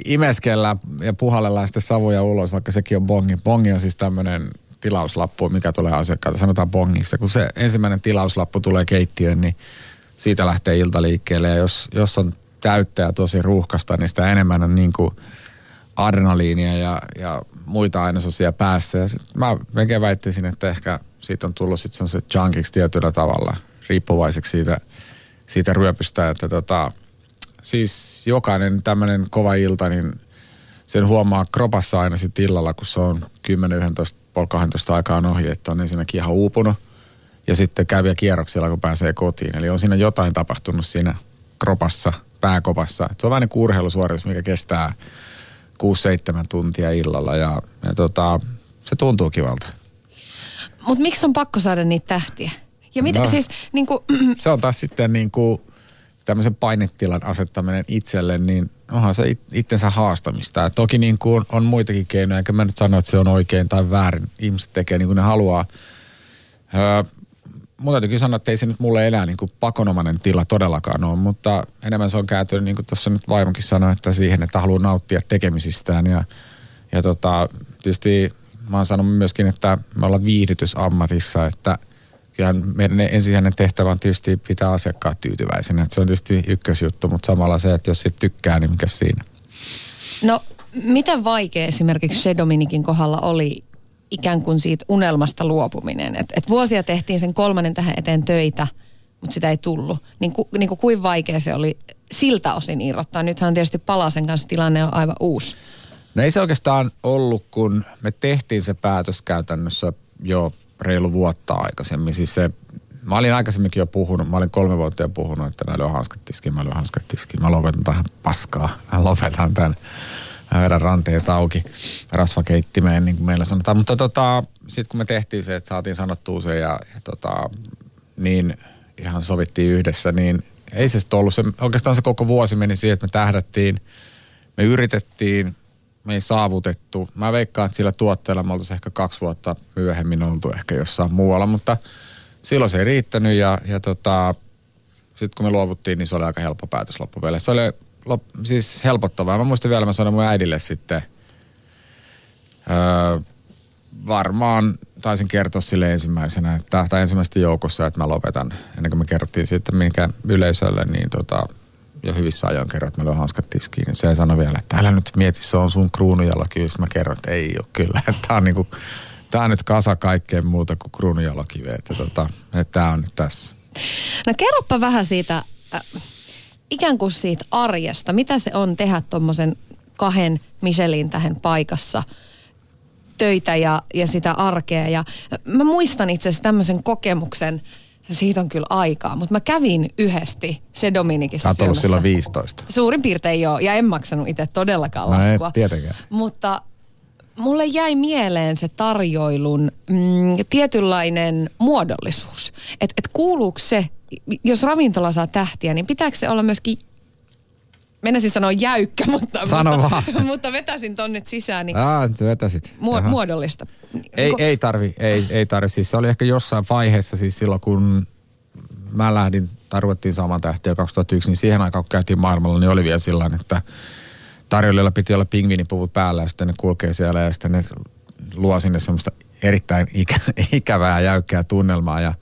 imeskellään ja puhallellaan sitten savuja ulos, vaikka sekin on bongi. Bongi on siis tämmöinen tilauslappu, mikä tulee asiakkaalta, sanotaan bongiksi. Kun se ensimmäinen tilauslappu tulee keittiöön, niin siitä lähtee ilta liikkeelle ja jos, jos on täyttää tosi ruuhkasta, niin sitä enemmän on niin kuin adrenaliinia ja, ja muita ainesosia päässä. Ja sit mä melkein väittäisin, että ehkä siitä on tullut sitten semmoiset junkiksi tietyllä tavalla, riippuvaiseksi siitä, siitä ryöpystä. Että tota, siis jokainen tämmöinen kova ilta, niin sen huomaa kropassa aina sitten illalla, kun se on kymmenen yksitoista, puoli kaksitoista aikaan ohi, että on ensinnäkin ihan uupunut ja sitten käviä kierroksilla, kun pääsee kotiin. Eli on siinä jotain tapahtunut siinä kropassa, pääkopassa. Se on vähän niin kuin urheilusuoritus, mikä kestää kuusi seitsemän tuntia illalla ja, ja tota, se tuntuu kivalta. Mutta miksi on pakko saada niitä tähtiä? Ja mitä, no, siis, niin kuin... Se on taas sitten niin kuin tämmöisen painetilan asettaminen itselle, niin onhan se it, itsensä haastamista. Ja toki niin kuin on muitakin keinoja, enkä mä nyt sano, että se on oikein tai väärin. Ihmiset tekee niin kuin ne haluaa. Öö, Mun täytyykin sanoa, että ei se nyt mulle enää niin kuin pakonomainen tila todellakaan ole, mutta enemmän se on kääntynyt, niin kuin tuossa nyt vaimonkin sanoi, että siihen, että haluaa nauttia tekemisistään. Ja, ja tota, tietysti mä oon sanonut myöskin, että me ollaan viihdytysammatissa, että kyllähän meidän ensisijainen tehtävä on tietysti pitää asiakkaat tyytyväisenä. Että se on tietysti ykkösjuttu, mutta samalla se, että jos siitä tykkää, niin mikä siinä? No, miten vaikea esimerkiksi Chez Dominiquen kohdalla oli ikään kuin siitä unelmasta luopuminen. Että et vuosia tehtiin sen kolmannen tähän eteen töitä, mutta sitä ei tullut. Niin, ku, niin kuin kuin vaikea se oli siltä osin irrottaa. Nythän tietysti Palasen kanssa tilanne on aivan uusi. No ei se oikeastaan ollut, kun me tehtiin se päätös käytännössä jo reilu vuotta aikaisemmin. Siis se, mä olin aikaisemminkin jo puhunut, mä olin kolme vuotta jo puhunut, että mä lyön hanskat tiskiin, mä lyön hanskat tiskiin. Mä lopetan tähän paskaa, mä lopetan tämän. Mä vedän ranteet auki rasvakeittimeen, niin kuin meillä sanotaan. Mutta tota, sitten kun me tehtiin se, että saatiin sanottua se ja, ja tota, niin ihan sovittiin yhdessä, niin ei se sitten ollut. Se, oikeastaan se koko vuosi meni siihen, että me tähdättiin, me yritettiin, me ei saavutettu. Mä veikkaan, että sillä tuotteella me oltaisiin ehkä kaksi vuotta myöhemmin oltu ehkä jossain muualla, mutta silloin se ei riittänyt ja, ja tota, sitten kun me luovuttiin, niin se oli aika helppo päätös loppupeleissä. Se oli Lop, siis helpottavaa. Mä muistan vielä, mä sanoin mun äidille sitten, öö, varmaan taisin kertoa sille ensimmäisenä, että, tai ensimmäistä joukossa, että mä lopetan. Ennen kuin me kerrottiin siitä minkä yleisölle, niin tota, jo hyvissä ajoin kerroin, että mä löin hanskat tiskiin. Niin se sanoi vielä, että älä nyt mieti, se on sun kruununjalokivi. Sitten mä kerron, että ei ole kyllä. Tää on, niinku, tää on nyt kasa kaikkea muuta kuin kruununjalokiveä. Että tota, että tää on nyt tässä. No kerropa vähän siitä... Ikään kuin siitä arjesta, mitä se on tehdä tuommoisen kahden Michelin tähän paikassa töitä ja, ja sitä arkea. Ja mä muistan itse asiassa tämmöisen kokemuksen Siitä on kyllä aikaa, mutta mä kävin yhdesti Chez Dominiquessa syömässä. Sä oot ollut silloin viisitoista. Suurin piirtein joo, ja en maksanut itse todellakaan no laskua. No tietenkään. Mutta mulle jäi mieleen se tarjoilun mm, tietynlainen muodollisuus. Että et kuuluuko se, jos ravintola saa tähtiä, niin pitääkö se olla myöskin, mennäisin sanoa jäykkä, mutta, mutta, mutta vetäsin tonnet sisään. Niin Aa, vetäsit. Mu- muodollista. Ei, ei tarvi, ei, ei tarvi. Siis se oli ehkä jossain vaiheessa, siis silloin kun mä lähdin, tai ruvettiin saamaan tähtiä kaksituhattayksi, niin siihen aikaan kun käytiin maailmalla, niin oli vielä sillä, että tarjoilijoilla piti olla pingviinipuvut päällä ja sitten ne kulkee siellä ja sitten ne luo sinne semmoista erittäin ikä, ikävää jäykkää tunnelmaa. Ja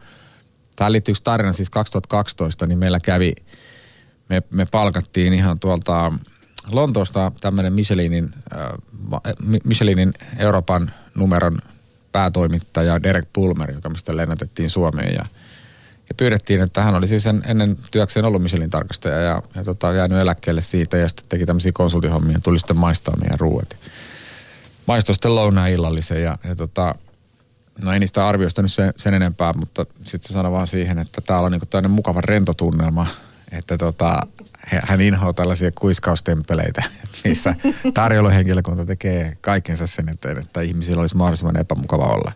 tähän liittyy yksi tarina, siis kaksituhattakaksitoista, niin meillä kävi, me, me palkattiin ihan tuolta Lontoosta tämmöinen Michelinin, äh, Michelinin Euroopan numeron päätoimittaja Derek Pulmer, joka mistä lennätettiin Suomeen ja, ja pyydettiin, että hän oli siis ennen työkseen ollut Michelin tarkastaja ja, ja tota, jäänyt eläkkeelle siitä ja sitten teki tämmöisiä konsultihommia ja tuli sitten maistaa meidän ruuat. Maistoi sitten lounaan illallisen ja, ja tota, no ei niistä arvioista nyt sen, sen enempää, mutta sitten se sanoi vaan siihen, että täällä on niinku tämmöinen mukava rentotunnelma, että tota, hän inhoaa tällaisia kuiskaustemppeleitä, missä tarjoiluhenkilökunta tekee kaikensa sen eteen, että ihmisillä olisi mahdollisimman epämukava olla.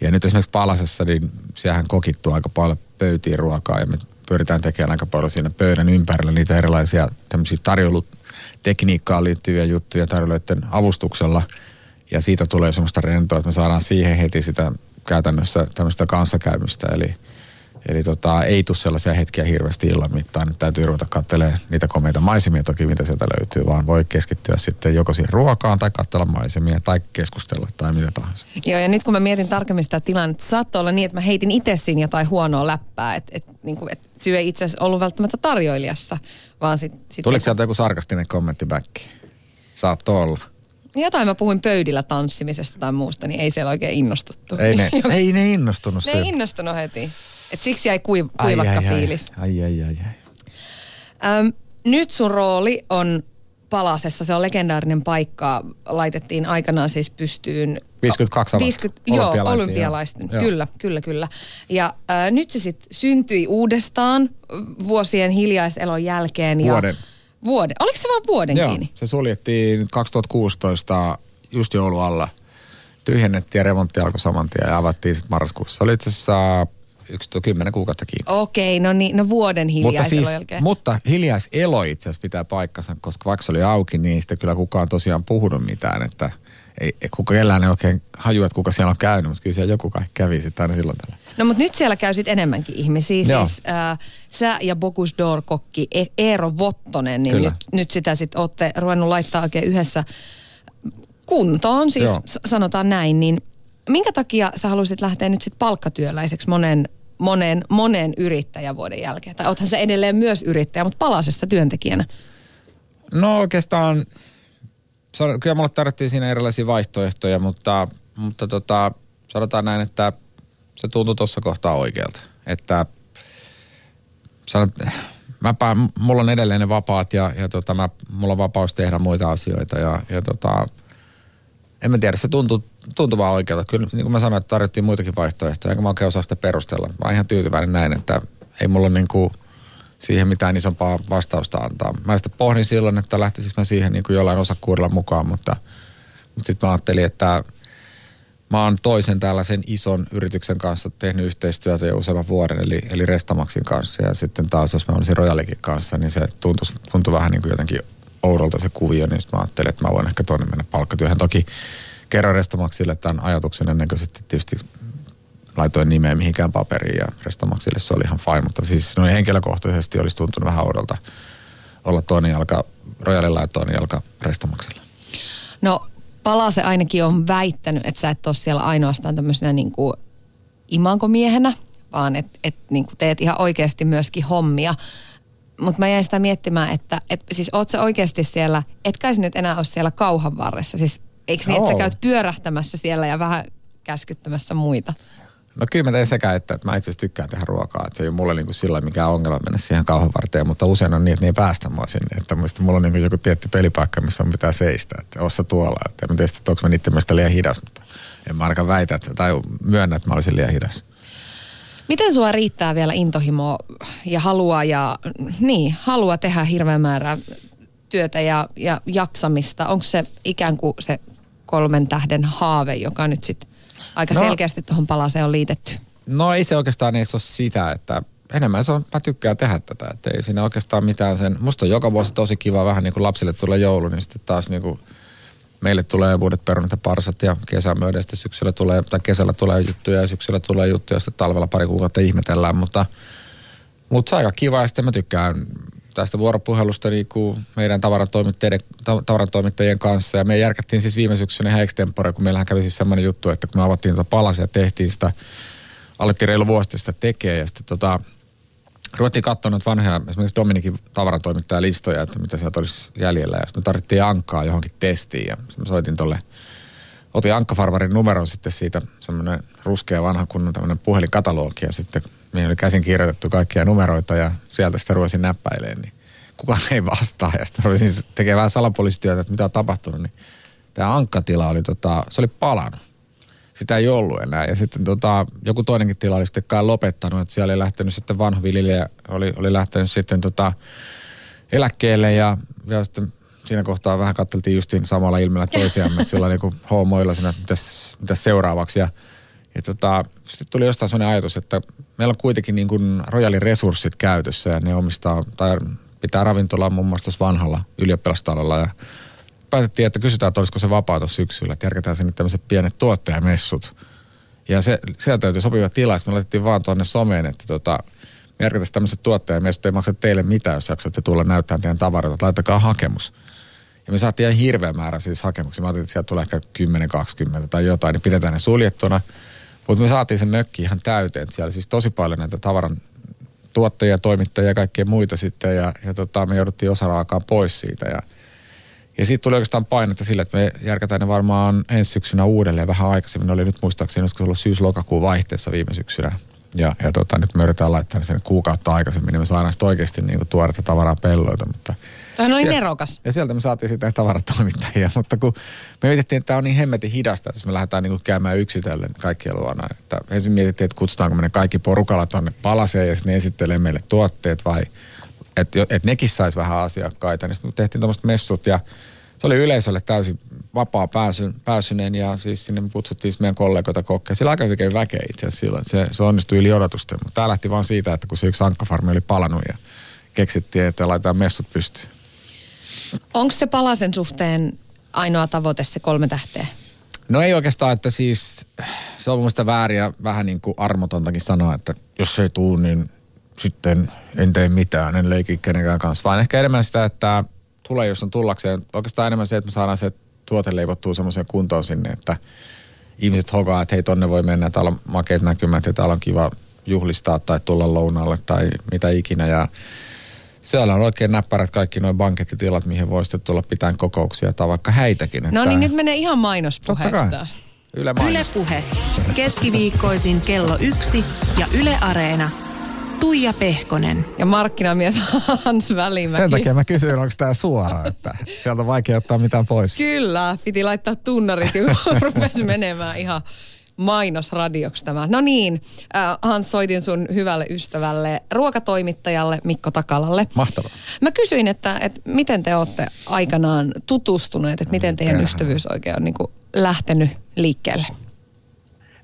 Ja nyt esimerkiksi Palasessa, niin siellähän kokittuu aika paljon pöytiin ruokaa ja me pyritään tekemään aika paljon siinä pöydän ympärillä niitä erilaisia tämmöisiä tarjoilutekniikkaan liittyviä juttuja tarjoilijoiden avustuksella. Ja siitä tulee semmoista rentoa, että me saadaan siihen heti sitä käytännössä tämmöistä kanssakäymistä, eli Eli tota, ei tule sellaisia hetkiä hirveästi illan mittaan, että täytyy ruveta katselemaan niitä komeita maisemia toki, mitä sieltä löytyy, vaan voi keskittyä sitten joko siihen ruokaan tai katsella maisemia tai keskustella tai mitä tahansa. Joo, ja nyt kun mä mietin tarkemmin sitä tilannetta, saattoi olla niin, että mä heitin itse siinä jotain huonoa läppää, että et, niin et syy ei itse asiassa ollut välttämättä tarjoilijassa, vaan sitten... Sit tuliko sieltä joku sarkastinen kommentti backiin? Saattoi olla. Jotain mä puhuin pöydillä tanssimisesta tai muusta, niin ei siellä oikein innostuttu. Ei ne, ei ne innostunut sieltä. Ne ei innostunut heti. Et siksi jäi kuiv- kuivakka ai, ai, fiilis. Ai, ai, ai, ai. Öm, nyt sun rooli on Palasessa. Se on legendaarinen paikka. Laitettiin aikanaan siis pystyyn... viisikymmentäkaksi viisikymmentä, olympialaisia. Joo, olympialaisten. Joo. Kyllä, kyllä, kyllä. Ja ö, nyt se sitten syntyi uudestaan vuosien hiljaiselon jälkeen. Ja vuoden. Vuoden. Oliko se vaan vuoden Joo, kiinni? Se suljettiin kaksituhattakuusitoista just joulun alla. Tyhjennettiin ja remontti alkoi saman tien ja avattiin sitten marraskuussa. Se oli itse asiassa... Yksi kymmenen kuukautta kiinni. Okei, no niin, no vuoden hiljaiselo siis, jälkeen. Mutta hiljaiselo itse asiassa pitää paikkansa, koska vaikka se oli auki, niin sitä kyllä kukaan tosiaan puhunut mitään, että ei kuka kellään ei oikein haju, että kuka siellä on käynyt, mutta kyllä siellä joku kai kävi sitten aina silloin tällä. No mutta nyt siellä käy sitten enemmänkin ihmisiä, Joo. siis äh, sä ja Bocuse d'Or-kokki e- Eero Vottonen, niin nyt, nyt sitä sitten ootte ruvennut laittaa oikein yhdessä kuntoon, siis s- sanotaan näin, niin minkä takia sä haluaisit lähteä nyt sitten palkkatyöläiseksi monen monen, monen yrittäjävuoden jälkeen? Tai oothan sä edelleen myös yrittäjä, mutta Palasessa työntekijänä. No oikeastaan, kyllä mulle tarvittiin siinä erilaisia vaihtoehtoja, mutta, mutta tota, sanotaan näin, että se tuntui tuossa kohtaa oikealta. Että sanot, mäpä, mulla on edelleen ne vapaat ja, ja tota, mä, mulla on vapaus tehdä muita asioita ja, ja tota... En mä tiedä, se tuntuu, tuntuu vaan oikealta. Kyllä niin kuin mä sanoin, että tarjottiin muitakin vaihtoehtoja, enkä mä oikein osaa sitä perustella. Mä oon ihan tyytyväinen näin, että ei mulla niin kuin siihen mitään isompaa vastausta antaa. Mä sitä pohdin silloin, että lähtisikö mä siihen niin kuin jollain osakkuudella mukaan, mutta, mutta sitten mä ajattelin, että mä oon toisen tällaisen ison yrityksen kanssa tehnyt yhteistyötä jo useamman vuoden, eli, eli Restamaksin kanssa. Ja sitten taas, jos mä olisin Rojalikin kanssa, niin se tuntui, tuntui vähän niin kuin jotenkin... Oudolta se kuvio, niin sitten mä ajattelin, että mä voin ehkä tuonne mennä palkkatyöhön. Toki kerron Restamaksille tämän ajatuksen ennen kuin sitten tietysti laitoin nimeä mihinkään paperiin ja Restamaksille se oli ihan fine, mutta siis noin henkilökohtaisesti olisi tuntunut vähän oudolta olla toinen jalka Rojalilla ja toinen jalka Restamaksilla. No Palase ainakin on väittänyt, että sä et ole siellä ainoastaan tämmöisenä niin kuin imankomiehenä, vaan että et, niin kuin teet ihan oikeasti myöskin hommia. Mutta mä jäin sitä miettimään, että et, siis oot sä oikeasti siellä, etkä sä nyt enää ole siellä kauhan varressa. Siis eikö niin, että sä käyt pyörähtämässä siellä ja vähän käskyttämässä muita? No kyllä mä tein sekä, että, että mä itse asiassa tykkään tehdä ruokaa. Että se ei ole mulle niin kuin sillä mikään ongelma mennä siihen kauhan varteen, mutta usein on niin, että ne ei päästä mua sinne. Että mulla on niin kuin joku tietty pelipaikka, missä mun pitää seistä, että oot sä tuolla. Että mä tiedän, että onko mä niiden mielestä liian hidas, mutta en mä ainakaan väitä, että, tai myönnä, että mä olisin liian hidas. Miten sua riittää vielä intohimoa ja halua ja niin, halua tehdä hirveän määrää työtä ja, ja jaksamista? Onko se ikään kuin se kolmen tähden haave, joka nyt sitten aika no, selkeästi tuohon palaseen on liitetty? No ei se oikeastaan edes ole sitä, että enemmän se on, mä tykkään tehdä tätä, että ei siinä oikeastaan mitään sen, musta on joka vuosi tosi kiva vähän niin kuin lapsille tulee joulu, niin sitten taas niin kuin meille tulee uudet perunat ja parsat ja kesän myöden sitten syksyllä tulee, tai kesällä tulee juttuja ja syksyllä tulee juttuja ja sitten talvella pari kuukautta ihmetellään, mutta, mutta se on aika kiva ja sitten mä tykkään tästä vuoropuhelusta niin kuin meidän tavaratoimittajien, tavaratoimittajien kanssa ja me järkättiin siis viime syksynä ihan extempore, kun meillähän kävi siis semmoinen juttu, että kun me avattiin tuota palasia ja tehtiin sitä, alettiin reilu vuosi sitä tekee ja sitten tota, ruvettiin katsomaan noita vanhoja, esimerkiksi Dominikin tavarantoimittajalistoja, että mitä sieltä olisi jäljellä. Ja sitten me tarvittiin Ankkaa johonkin testiin ja sitten soitin tolle, otin Ankka-farvarin numeron sitten siitä, semmoinen ruskea vanha kunnon tämmöinen puhelinkatalogi ja sitten meillä oli käsin kirjoitettu kaikkia numeroita ja sieltä sitä ruvesin näppäilemään, niin kukaan ei vastaa ja sitten ruvesin tekemään vähän salapoliisityötä, että mitä on tapahtunut, niin tämä Ankka-tila oli tota, se oli palannut. Sitä ei ollut enää. Ja sitten tota, joku toinenkin tila oli sitten kai lopettanut, että siellä oli lähtenyt sitten vanha viljelijä, oli, oli lähtenyt sitten tota eläkkeelle ja, ja sitten siinä kohtaa vähän katseltiin justiin samalla ilmeellä toisiamme, että sillä niinku hoomoilla siinä, mitäs, mitäs seuraavaksi. Ja, ja tota, sitten tuli jostain sellainen ajatus, että meillä on kuitenkin niin kuin Rojalin resurssit käytössä ja ne omistaa, tai pitää ravintolaa muun muassa tuossa vanhalla ylioppilastalolla ja päätettiin, että kysytään, että olisiko se vapaa syksyllä, että järketään sinne tämmöiset pienet tuottajamessut. Ja se, sieltä löytyi sopiva tila, me laitettiin vaan tuonne someen, että tota, me järketään tämmöiset tuottajamessut, ei maksa teille mitään, jos jaksatte tulla näyttämään teidän tavaroita, laittakaa hakemus. Ja me saatiin ihan hirveä määrä siis hakemuksia, mä ajattelin, että sieltä tulee ehkä kymmenen kaksikymmentä tai jotain, niin pidetään ne suljettuna. Mutta me saatiin se mökki ihan täyteen, siellä siis tosi paljon näitä tavaran tuottajia, toimittajia ja kaikkea muita sitten, ja, ja tota, me jouduttiin osaraakaan pois siitä, ja Ja siitä tuli oikeastaan painetta sillä, että me järkätään ne varmaan ensi syksynä uudelleen vähän aikaisemmin. Ne oli nyt muistaakseni, olisiko se ollut syys-lokakuun vaihteessa viime syksynä. Ja, ja tota, nyt me yritetään laittaa sen kuukautta aikaisemmin, niin me saadaan sitten oikeasti niinku tuoretta tavaraa pelloilta. Tämä oli nerokas. Ja sieltä me saatiin sitten tavaratoimittajia. Mutta kun me mietittiin, että tämä on niin hemmetin hidasta, että jos me lähdetään niinku käymään yksitellen kaikkien luona. Että ensin mietittiin, että kutsutaanko me ne kaikki porukalla tuonne palaseen ja sitten ne esittelee meille tuotteet vai... Että et nekin sais vähän asiakkaita, niin sitten tehtiin tuommoiset messut ja se oli yleisölle täysin vapaa pääsyn, pääsyneen ja siis sinne me kutsuttiin meidän kollegoita kokkeja. Sillä aika oikein väkeä itse asiassa silloin, se, se onnistui yli odotusten, mutta tämä lähti vaan siitä, että kun se yksi ankkafarmi oli palannut ja keksittiin, että laitetaan messut pystyyn. Onko se palasen suhteen ainoa tavoite se kolme tähteä? No ei oikeastaan, että siis se on mun mielestä vääriä vähän niin kuin armotontakin sanoa, että jos ei tule, niin... Sitten en tee mitään, en leiki kenenkään kanssa, vaan ehkä enemmän sitä, että tulee, jos on tullakseen. Oikeastaan enemmän se, että me saadaan se tuote leivottua semmoiseen kuntoon sinne, että ihmiset hokaa, että hei, tonne voi mennä, täällä on makeat näkymät ja täällä on kiva juhlistaa tai tulla lounaalle tai mitä ikinä. Ja siellä on oikein näppärät kaikki nuo bankettitilat, mihin voi sitten tulla pitämään kokouksia tai vaikka häitäkin. Että... No niin, nyt menee ihan mainospuheesta. Yle, mainos. Yle Puhe. Keskiviikkoisin kello yksi ja Yle Areena. Tuija Pehkonen. Ja markkinamies Hans Välimäki. Sen takia mä kysyin, onko tää suoraan, että sieltä on vaikea ottaa mitään pois. Kyllä, piti laittaa tunnarit, kun rupesi menemään ihan mainosradioksi tämä. No niin, Hans, soitin sun hyvälle ystävälle, ruokatoimittajalle Mikko Takalalle. Mahtavaa. Mä kysyin, että, että miten te olette aikanaan tutustuneet, että miten teidän ystävyys oikein on niin kuin lähtenyt liikkeelle?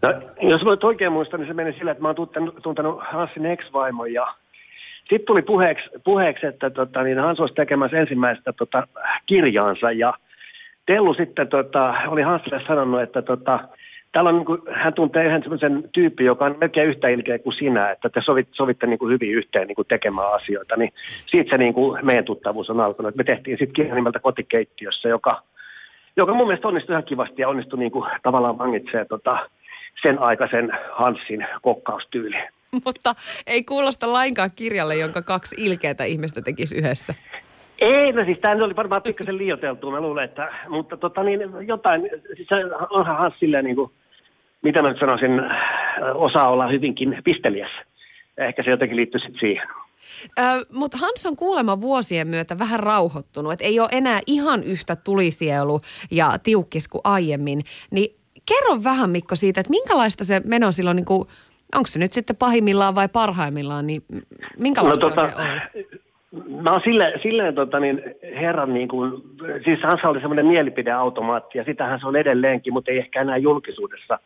No, jos mä nyt oikein muistan, niin se meni sillä, että mä oon tuntenut Hansin ex-vaimon ja sitten tuli puheeksi, puheeksi että tota, niin Hans olisi tekemässä ensimmäistä tota, kirjaansa ja Tellu sitten tota, oli Hansille sanonut, että tota, täällä on, niin kuin, hän tuntee yhden semmoisen tyypin, joka on melkein yhtä ilkeä kuin sinä, että te sovit, sovitte niin kuin hyvin yhteen niin kuin tekemään asioita, niin siitä se niin kuin meidän tuttavuus on alkanut. Me tehtiin sitten kirja nimeltä Kotikeittiössä, joka, joka mun mielestä onnistui ihan kivasti ja onnistui niin kuin, tavallaan vangitsee tota, sen aikaisen Hansin kokkaustyyliin. Mutta ei kuulosta lainkaan kirjalle, jonka kaksi ilkeätä ihmistä tekisi yhdessä. Ei, no siis tämä oli varmaan pikkasen liioiteltua, mä luulen, että, mutta tota niin, jotain, siis onhan Hans silleen niin kuin, mitä mä nyt sanoisin, osaa olla hyvinkin pisteliäs. Ehkä se jotenkin liittyy sitten siihen. Ö, mutta Hans on kuulemma vuosien myötä vähän rauhoittunut, että ei ole enää ihan yhtä tulisielu ja tiukkis kuin aiemmin, niin kerro vähän, Mikko, siitä, että minkälaista se meno silloin niin kuin Onko se nyt sitten pahimmillaan vai parhaimmillaan, niin minkälaista no, tota, se on? Mä oon silleen, silleen tota, niin herran, niin kuin, siis Hansa oli semmoinen mielipideautomaatti, ja sitähän se on edelleenkin, mutta ei ehkä enää julkisuudessa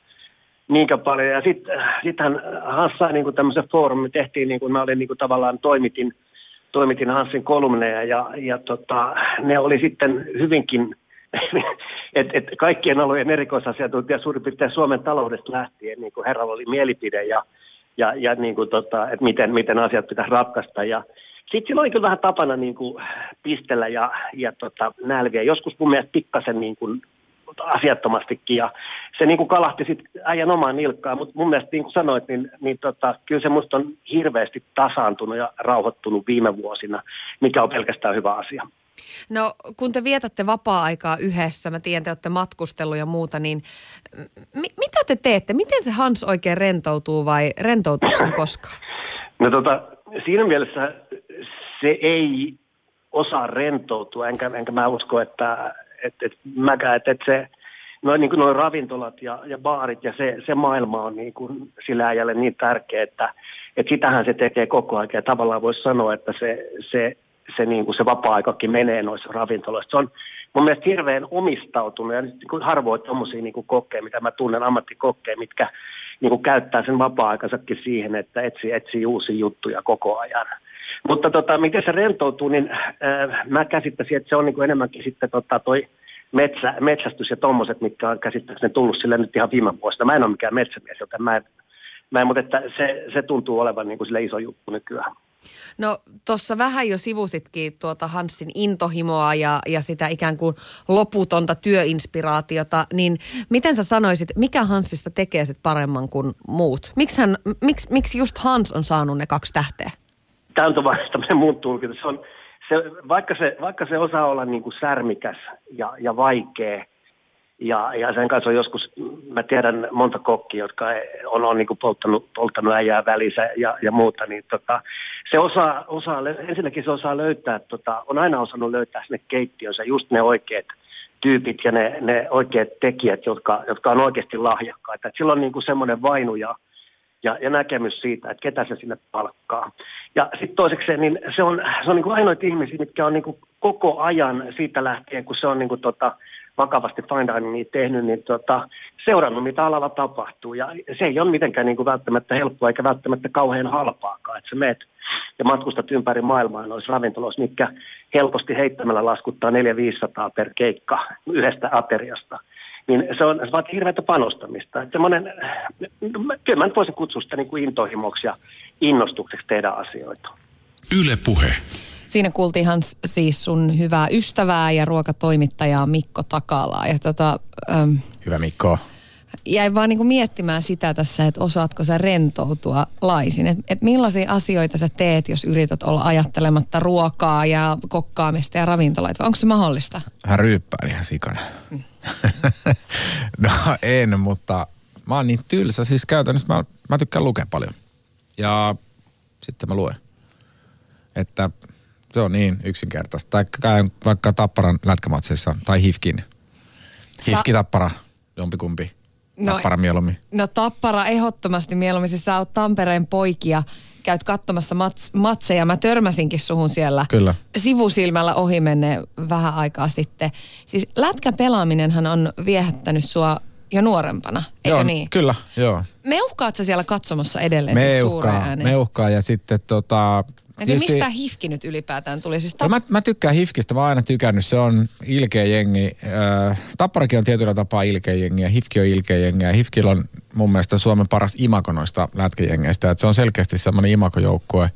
niinkä paljon. Ja sitten sit Hansa niin tämmöisen foorumin tehtiin, niin kuin mä olin niin kuin, tavallaan toimitin, toimitin Hansin kolumneja, ja, ja tota, ne oli sitten hyvinkin... Et, et kaikkien alojen erikoisasiantuntija suurin piirtein Suomen taloudesta lähtien, niin kuin herralla oli mielipide ja, ja, ja niin kuin tota, että miten, miten asiat pitäisi ratkaista. Sitten sillä oli kyllä vähän tapana niin kuin pistellä ja, ja tota, nälviä, joskus mun mielestä pikkasen niin kuin asiattomastikin. Ja se niin kuin kalahti sitten äijän omaan nilkkaan, mutta mun mielestä niin kuin sanoit, niin, niin tota, kyllä se musta on hirveästi tasaantunut ja rauhoittunut viime vuosina, mikä on pelkästään hyvä asia. No kun te vietätte vapaa-aikaa yhdessä, mä tiedän te olette matkustellut ja muuta, niin m- mitä te teette? Miten se Hans oikein rentoutuu vai rentoutuuko se koskaan? No tota, siinä mielessä se ei osaa rentoutua, enkä, enkä mä usko, että et, et, mäkään, että et se, noin niin kuin noi ravintolat ja, ja baarit ja se, se maailma on niin kuin sillä äijälle niin tärkeä, että et sitähän se tekee koko ajan ja tavallaan voisi sanoa, että se... se se, niin kuin se vapaa-aikakin menee noissa ravintoloissa. Se on mun mielestä hirveän omistautunut ja niin kuin harvoin tommosia niin kuin kokkeja, mitä mä tunnen ammattikokkeja, mitkä niin kuin käyttää sen vapaa-aikansakin siihen, että etsii, etsii uusia juttuja koko ajan. Mutta tota, miten se rentoutuu, niin äh, mä käsittäisin, että se on niin kuin enemmänkin sitten tota, toi metsä, metsästys ja tommoset, mitkä on käsittääkseni tullut sillä nyt ihan viime vuosina. Mä en ole mikään metsämies, joten mä en, mä en mutta että se, se tuntuu olevan niin kuin sille iso juttu nykyään. No tuossa vähän jo sivusitkin tuota Hansin intohimoa ja, ja sitä ikään kuin loputonta työinspiraatiota, niin miten sä sanoisit, mikä Hansista tekee sit paremman kuin muut? Miks hän, miksi, miksi just Hans on saanut ne kaksi tähteä? Tämä on vain tämmöinen muun tulkinta. Se on, se, vaikka, se, vaikka se osaa olla niin kuin särmikäs ja, ja vaikea, ja, ja sen kanssa on joskus, mä tiedän monta kokkia, jotka on, on niin kuin polttanut, polttanut äijää välissä ja, ja muuta, niin tota, se osaa, osaa, ensinnäkin se osaa löytää, tota, on aina osannut löytää sinne keittiönsä just ne oikeat tyypit ja ne, ne oikeat tekijät, jotka, jotka on oikeasti lahjakkaita. Et sillä on niin kuin semmoinen vainu ja, ja, ja näkemys siitä, että ketä se sinne palkkaa. Ja sitten toisekseen, niin se on, se on niin kuin ainoita ihmisiä, mitkä on niin kuin koko ajan siitä lähtien, kun se on niin kuin tota, vakavasti fine diningia tehnyt, niin tota, seurannut, mitä alalla tapahtuu. Ja se ei ole mitenkään niin kuin välttämättä helppoa, eikä välttämättä kauhean halpaakaan. Että sä meet ja matkustat ympäri maailmaa noissa ravintoloissa, mitkä helposti heittämällä laskuttaa neljä viisisataa per keikka yhdestä ateriasta. Niin se, on, se vaatii hirveätä panostamista. Että semmoinen, kyllä mä voisin kutsua sitä niin kuin intohimoksi ja innostukseksi tehdä asioita. Yle Puhe. Siinä kuultiin Hans siis sun hyvää ystävää ja ruokatoimittajaa Mikko Takalaa. Ja tota, ähm, Hyvä Mikko. Jäin vaan niinku miettimään sitä tässä, että osaatko sä rentoutua laisin. Että et millaisia asioita sä teet, jos yrität olla ajattelematta ruokaa ja kokkaamista ja ravintoloita. Onko se mahdollista? Hän ryyppää ihan sikana. Mm. No en, mutta mä oon niin tylsä. Siis käytännössä mä, mä tykkään lukea paljon. Ja sitten mä luen. Että... Se on niin yksinkertaista. Tai vaikka Tapparan lätkämatseissa, tai HIFKin. HIFK Sa- Tappara, jompikumpi. No, Tappara mieluummin. No Tappara ehdottomasti mieluummin. Siis sä oot Tampereen poikia, käyt katsomassa mats- matseja. Mä törmäsinkin suhun siellä. Kyllä. Sivusilmällä ohi menne vähän aikaa sitten. Siis lätkäpelaaminenhan on viehättänyt sua jo nuorempana, eikö joo, niin? Kyllä, joo. Meuhkaat sä siellä katsomassa edelleen me siis suureen ääneen? Meuhkaa ja sitten tota... Eli tietysti, mistä HIFK nyt ylipäätään tuli? Siis tap- mä, mä tykkään HIFKistä, mä oon aina tykännyt. Se on ilkeä jengi. Äh, Tapparakin on tietyllä tapaa ilkeä jengi ja HIFK on ilkeä jengi. Ja HIFKillä on mun mielestä Suomen paras imako noista lätkäjengeistä. Et se on selkeästi semmoinen imakojoukkue.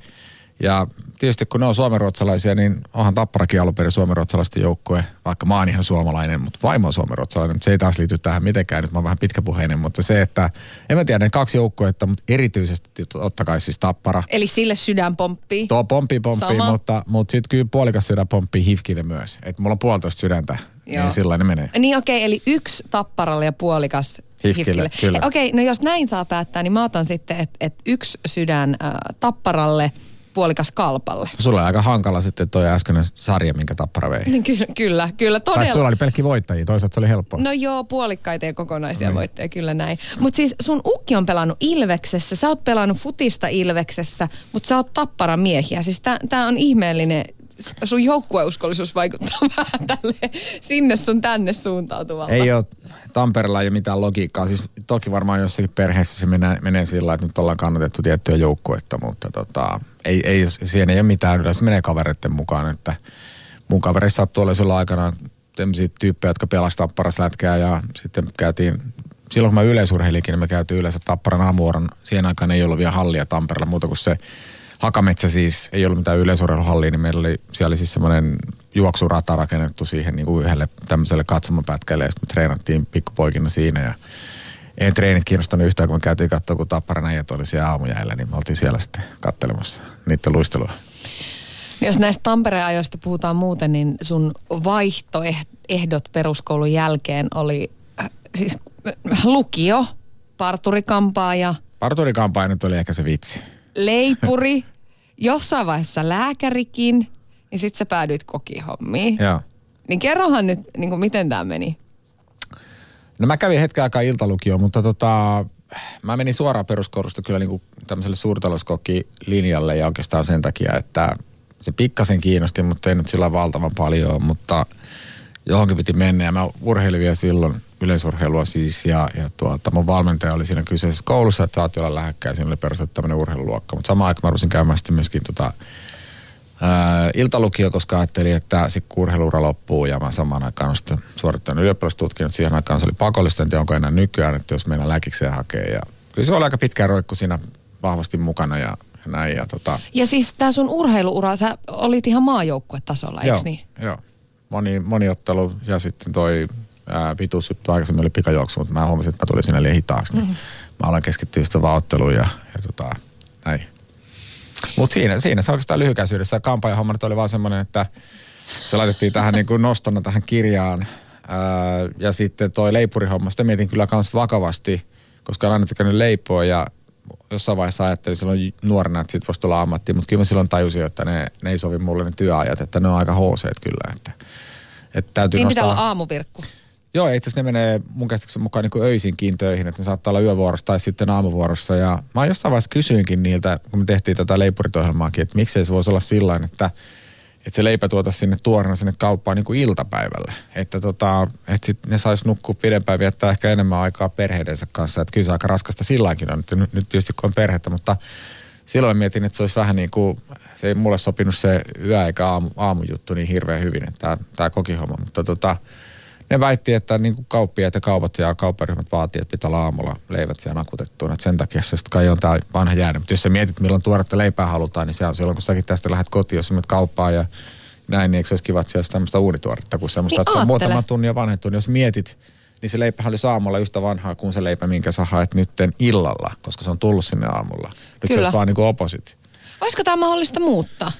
Ja tietysti kun ne on suomenruotsalaisia, niin onhan Tapparakin alunperin suomenruotsalaisten joukkue. Vaikka mä oon ihan suomalainen, mutta vaimo on suomenruotsalainen. Se ei taas liity tähän mitenkään. Nyt mä oon vähän pitkäpuheinen, mutta se, että en mä tiedä, ne kaksi joukkuetta, mutta erityisesti totta kai siis Tappara. Eli sille sydän pomppii? Tuo pomppii pomppii, Sama. mutta, mutta sitten kyllä puolikas sydän pomppii HIFKille myös. Että mulla on puolitoista sydäntä, Joo. niin sillä ne menee. Niin okei, okay, eli yksi Tapparalle ja puolikas HIFKille. HIFKille. Okei, okay, no jos näin saa päättää, niin mä otan sitten, että et yksi sydän äh, Tapparalle. puolikas kalpalle. Sulla on aika hankala sitten toi äskeinen sarja, minkä Tappara vei. Niin ky- kyllä, kyllä todella. Tai sulla oli pelkki voittajia, toisaalta se oli helppoa. No joo, puolikkaita ja kokonaisia no niin. voittajia, kyllä näin. Mutta siis sun ukki on pelannut Ilveksessä, sä oot pelannut futista Ilveksessä, mutta sä oot Tapparan miehiä. Siis tää, tää on ihmeellinen, sun joukkueuskollisuus vaikuttaa vähän tälle sinne sun tänne suuntautuvalla. Ei oo, Tampereella ei ole mitään logiikkaa. Siis toki varmaan jossakin perheessä se menee, menee sillä, että nyt ollaan kannatettu tiettyä joukkuetta, mutta tota... Ei, ei, siihen ei ole mitään, yleensä menee kavereiden mukaan, että mun kaverissa saattu olla silloin aikana tämmöisiä tyyppejä, jotka pelasi Tapparas lätkää ja sitten käytiin, silloin kun mä yleisurheilikin, niin me käytiin yleensä Tapparan aamuoron, siihen aikaan ei ollut vielä hallia Tampereella, muuta kuin se Hakametsä siis, ei ollut mitään yleisurheiluhallia, niin meillä oli, siellä oli siis semmoinen juoksurata rakennettu siihen niin kuin yhdelle tämmöiselle katsomapätkälle ja sitten me treenattiin pikkupoikina siinä ja ei treenit kiinnostanut yhtään, kun me käytiin katsoa, kun Tapparan äijät oli siellä aamujäällä, niin me oltiin siellä sitten kattelemassa niiden luistelua. Jos näistä Tampereen ajoista puhutaan muuten, niin sun vaihtoehdot peruskoulun jälkeen oli äh, siis lukio, parturikampaaja. Parturikampaaja nyt oli ehkä se vitsi. Leipuri, jossain vaiheessa lääkärikin ja sit sä päädyit kokihommiin. Joo. Niin kerrohan nyt, niin kuin miten tää meni. No mä kävin hetken aikaa iltalukioon, mutta tota, mä menin suoraan peruskoulusta kyllä niin kuin tämmöiselle suurtalouskokkilinjalle ja oikeastaan sen takia, että se pikkasen kiinnosti, mutta ei nyt sillä valtavan paljon, mutta johonkin piti mennä ja mä urheilin vielä silloin yleisurheilua siis ja, ja tuota, mun valmentaja oli siinä kyseisessä koulussa, että saat olla lähekkäin, siinä oli perustettu tämmöinen urheiluluokka, mutta samaan aikaan mä rupesin käymään sitten myöskin tota, Äh, iltalukio, koska ajattelin, että sitten kun urheiluura loppuu ja mä samaan aikaan sitten suorittanut ylioppilastutkinnot, siihen aikaan se oli pakollista, en tiedä onko enää nykyään, että jos meidän lääkikseen hakee. Ja kyllä se oli aika pitkään roikku siinä vahvasti mukana ja näin. Ja, tota. ja siis tää sun urheiluura, sä olit ihan maajoukkuetasolla, eikö niin? Joo, moni, moni ottelu ja sitten toi äh, pituushyppy aikaisemmin oli pikajuoksu, mutta mä huomasin, että mä tulin sinne liian hitaaksi. Niin mm-hmm. Mä aloin keskittyä sitä vaan otteluun ja, ja tota, näin. Mutta siinä, siinä se oikeastaan lyhykäisyydessä. Kampaajahommat oli vaan semmoinen, että se laitettiin tähän niin kuin nostona tähän kirjaan. Öö, ja sitten toi leipurihomma, sitä mietin kyllä kans vakavasti, koska olen aina tykännyt leipoa ja jossain vaiheessa ajattelin silloin nuorena, että siitä voisi tulla ammattiin. Mutta kyllä mä silloin tajusin, että ne, ne ei sovi mulle ne työajat, että ne on aika hooseet kyllä. Että, että täytyy siinä nostaa... pitää olla aamuvirkku. Joo, itse asiassa ne menee mun käsityksen mukaan niin kuin öisinkin töihin, että ne saattaa olla yövuorossa tai sitten aamuvuorossa. Ja mä jossain vaiheessa kysyinkin niiltä, kun me tehtiin tätä leipuritohjelmaakin, että miksei se voisi olla sillain, että, että se leipä tuotaisi sinne tuorena sinne kauppaan niin kuin iltapäivällä. Että, tota, että sit ne saisi nukkua pidempään, viettää ehkä enemmän aikaa perheidensä kanssa. Että kyllä se aika raskasta sillainkin on, että nyt, nyt tietysti kun on perhettä, mutta silloin mietin, että se olisi vähän niin kuin, se ei mulle sopinut se yö eikä aamu, aamujuttu niin hirveän hyvin, että tämä kokihomma, mutta tota... Ne väitti, että niin kauppiaat ja kaupat ja kaupparyhmät vaatii, että pitää olla aamulla leivät siellä nakutettuina. Et sen takia se sitten kai on tämä vanha jäänyt. Mutta jos sä mietit, milloin tuoretta leipää halutaan, niin se on silloin, kun säkin tästä lähdet kotiin, jos sä menet kauppaan ja näin, niin eikö se olisi kiva, että siellä olisi tämmöistä uunituoretta, kun semmoista, niin se on muutama tunnia vanhentunut. Niin jos mietit, niin se leipä oli aamulla yhtä vanhaa kuin se leipä, minkä sä haet nytten illalla, koska se on tullut sinne aamulla. Nyt Kyllä. se olisi vaan niin kuin opposite. Olisiko tämä mahdollista muuttaa?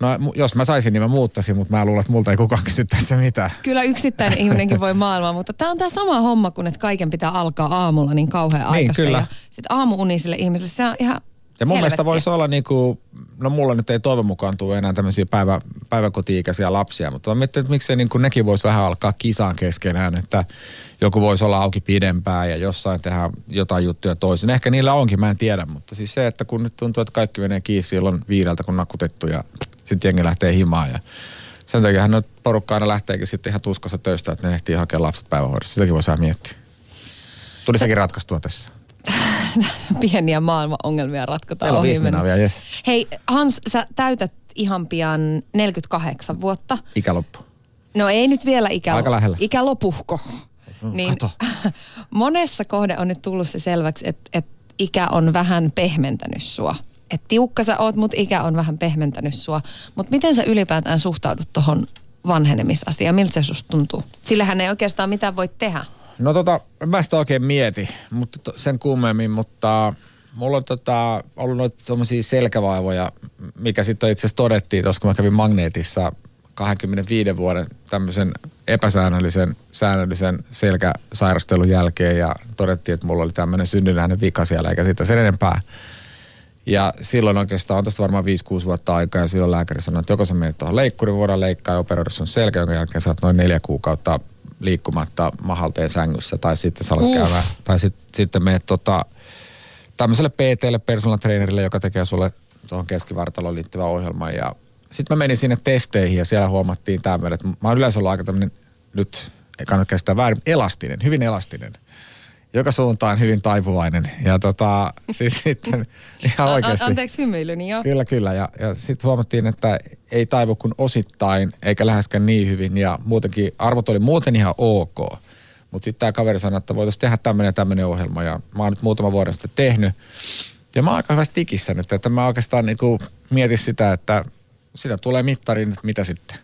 No jos mä saisin, niin mä muuttaisin, mutta mä luulen, että multa ei kukaan kysy tässä mitään. Kyllä yksittäinen ihminenkin voi maailmaa, mutta tää on tää sama homma kuin, että kaiken pitää alkaa aamulla niin kauhean niin, aikaista. Kyllä. Ja sit aamuunisille ihmisille se on ihan ja mun helvettiä. Mielestä voisi olla niinku, no mulla nyt ei toivon mukaan tule enää tämmöisiä päivä, päiväkoti-ikäisiä lapsia, mutta mä miettinyt, että miksei niinku nekin voisi vähän alkaa kisaan keskenään, että joku voisi olla auki pidempään ja jossain tehdä jotain juttuja toisin. Ehkä niillä onkin, mä en tiedä, mutta siis se, että kun nyt tuntuu, että kaikki menee kiinni silloin viideltä, kun nakutettu ja sitten jengi lähtee himaan ja sen takiahan nyt porukka aina lähteekin sitten ihan tuskassa töistä, että ne ehtii hakea lapset päivähoidossa. Sitäkin voisi vähän miettiä. Tuli sekin ratkaistua tässä. Pieniä maailma-ongelmia ratkotaan ohi. Meillä on viisi vielä, yes. Hei Hans, sä täytät ihan pian neljäkymmentäkahdeksan vuotta. Ikäloppu. No ei nyt vielä ikäloppu. Aika lähellä. Ikälopuhko. No, niin monessa kohde on nyt tullut se selväksi, että, että ikä on vähän pehmentänyt sua. Että tiukka sä oot, mutta ikä on vähän pehmentänyt sua. Mutta miten sä ylipäätään suhtaudut tuohon vanhenemisasiaan? Miltä se susta tuntuu? Sillähän ei oikeastaan mitään voi tehdä. No tota, mä sitä oikein mietin, mutta to, sen kummemmin, mutta mulla on tota, ollut noita tommosia selkävaivoja, mikä sitten itse asiassa todettiin tuossa, kun mä kävin Magneetissa kaksikymmentäviisi vuoden tämmöisen epäsäännöllisen säännöllisen selkäsairastelun jälkeen ja todettiin, että mulla oli tämmöinen synnynnäinen vika siellä, eikä siitä sen enempää. Ja silloin oikeastaan on tosta varmaan viisi kuusi vuotta aikaa, ja silloin lääkäri sanoi, että joko sä menet tuohon leikkuriin, voidaan leikkaa ja operoida sun selkä, jonka jälkeen sä oot noin neljä kuukautta liikkumatta mahalteen sängyssä, tai sitten sä alat käydä, tai sit, sitten menet tota, tämmöiselle P T:lle, personal trainerille, joka tekee sulle tuohon keskivartaloon liittyvän ohjelman. Ja sitten mä menin sinne testeihin, ja siellä huomattiin tämmöinen, että mä oon yleensä ollut aika tämmöinen, nyt ei kannata käsittää väärin, elastinen, hyvin elastinen. Joka suuntaan hyvin taipuvainen. Ja tota, siis sitten ihan oikeasti. A- anteeksi hymyilyni, joo. Kyllä, kyllä. Ja, ja sitten huomattiin, että ei taivu kuin osittain, eikä läheskään niin hyvin. Ja muutenkin, arvot oli muuten ihan ok. Mutta sitten tämä kaveri sanoi, että voitaisiin tehdä tämmöinen ja tämmöinen ohjelma. Ja mä oon nyt muutama vuoden sitten tehnyt. Ja mä oon aika hyvästi tikissä nyt. Että mä oikeastaan niinku mietin sitä, että sitä tulee mittariin, mitä sitten.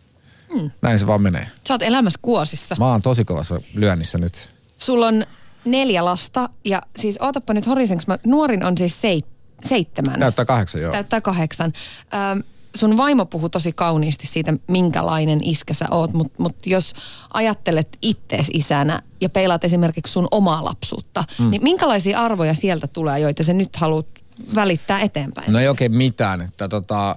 Mm. Näin se vaan menee. Sä oot elämässä kuosissa. Mä oon tosi kovassa lyönnissä nyt. Sulla on... Neljä lasta, ja siis ootappa nyt horisenko, mä nuorin on siis seit, seitsemän. Täyttää kahdeksan, joo. Täyttää kahdeksan. Ähm, sun vaimo puhuu tosi kauniisti siitä, minkälainen iskä sä oot, mutta mut jos ajattelet ittees isänä ja peilaat esimerkiksi sun omaa lapsuutta, mm. niin minkälaisia arvoja sieltä tulee, joita sä nyt haluat välittää eteenpäin? No ei oikein mitään, että tota,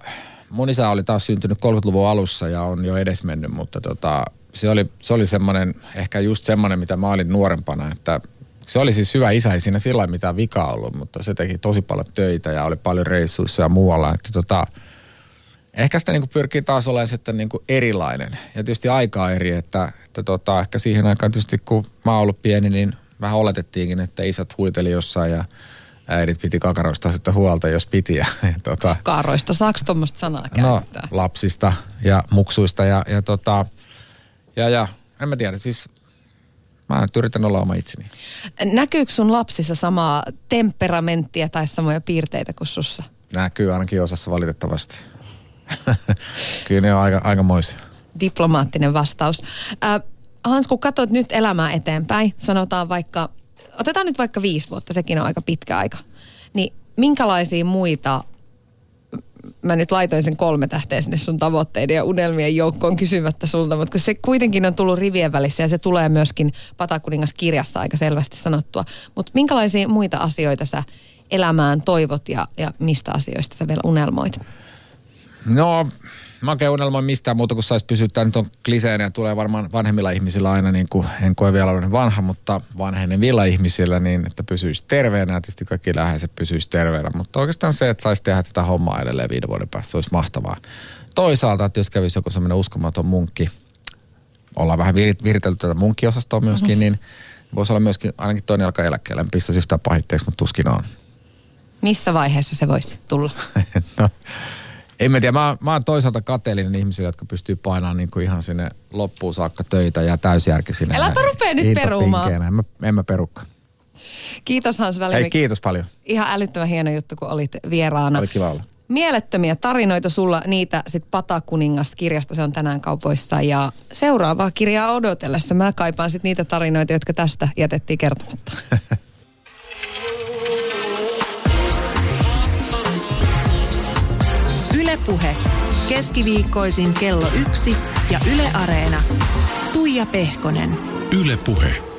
mun isä oli taas syntynyt kolmekymmentäluvun alussa ja on jo edesmennyt, mutta tota, se oli, se oli semmoinen, ehkä just semmoinen, mitä mä olin nuorempana, että se oli siis hyvä isä, ei siinä sillä lailla mitään vikaa ollut, mutta se teki tosi paljon töitä ja oli paljon reissuissa ja muualla. Että tota, ehkä sitä niinku pyrkii taas olemaan sitten niinku erilainen. Ja tietysti aikaa eri, että, että tota, ehkä siihen aikaan tietysti kun mä oon ollut pieni, niin vähän oletettiinkin, että isät huiteli jossain ja äidit piti kakaroista sitten huolta, jos piti. Ja, ja tota, kakaroista, saako tuommoista sanaa käyttää? No, lapsista ja muksuista ja, ja, tota, ja, ja en mä tiedä, siis... Mä yritän olla oma itseni. Näkyykö sun lapsissa samaa temperamenttia tai samoja piirteitä kuin sussa? Näkyy ainakin osassa valitettavasti. Kyllä ne on aika, aika moisia. Diplomaattinen vastaus. Äh, Hans, kun katsot nyt elämää eteenpäin, sanotaan vaikka, otetaan nyt vaikka viisi vuotta, sekin on aika pitkä aika. Niin minkälaisia muita, mä nyt laitoin sen kolme tähteä sinne sun tavoitteiden ja unelmien joukkoon kysymättä sulta, mutta kun se kuitenkin on tullut rivien välissä ja se tulee myöskin Patakuningas kirjassa aika selvästi sanottua. Mutta minkälaisia muita asioita sä elämään toivot ja, ja mistä asioista sä vielä unelmoit? No, mä oikein unelmoin mistään muuta, kun saisi pysyä. Tämä nyt on kliseen ja tulee varmaan vanhemmilla ihmisillä aina, niin kuin en koe vielä ole vanha, mutta vanhenevilla ihmisillä niin, että pysyisi terveenä. Ja tietysti kaikki läheiset pysyisi terveenä, mutta oikeastaan se, että saisi tehdä tätä hommaa edelleen viiden vuoden päästä, se olisi mahtavaa. Toisaalta, että jos kävisi joku sellainen uskomaton munkki, ollaan vähän vir- viritelty tätä munkkiosastoa myöskin, mm-hmm. niin voisi olla myöskin ainakin toinen jalka eläkkeelle. En pistäisi yhtään pahitteeksi, mutta tuskin on. Missä vaiheessa se voisi tulla? no... En mä tiedä, mä, mä oon toisaalta kateellinen ihmisille, jotka pystyy painamaan niin kuin ihan sinne loppuun saakka töitä ja täysjärkisinä. Äläpä rupea nyt perumaan. En mä, en mä perukkaan. Kiitos Hans Välimäki. Hei, kiitos paljon. Ihan älyttömän hieno juttu, kun olit vieraana. Oli kiva olla. Mielettömiä tarinoita sulla, niitä sitten Patakuningasta kirjasta, se on tänään kaupoissa. Ja seuraavaa kirjaa odotellessa mä kaipaan sitten niitä tarinoita, jotka tästä jätettiin kertomatta. Puhe. Keskiviikkoisin kello yksi ja Yle Areena. Tuija Pehkonen. Yle Puhe.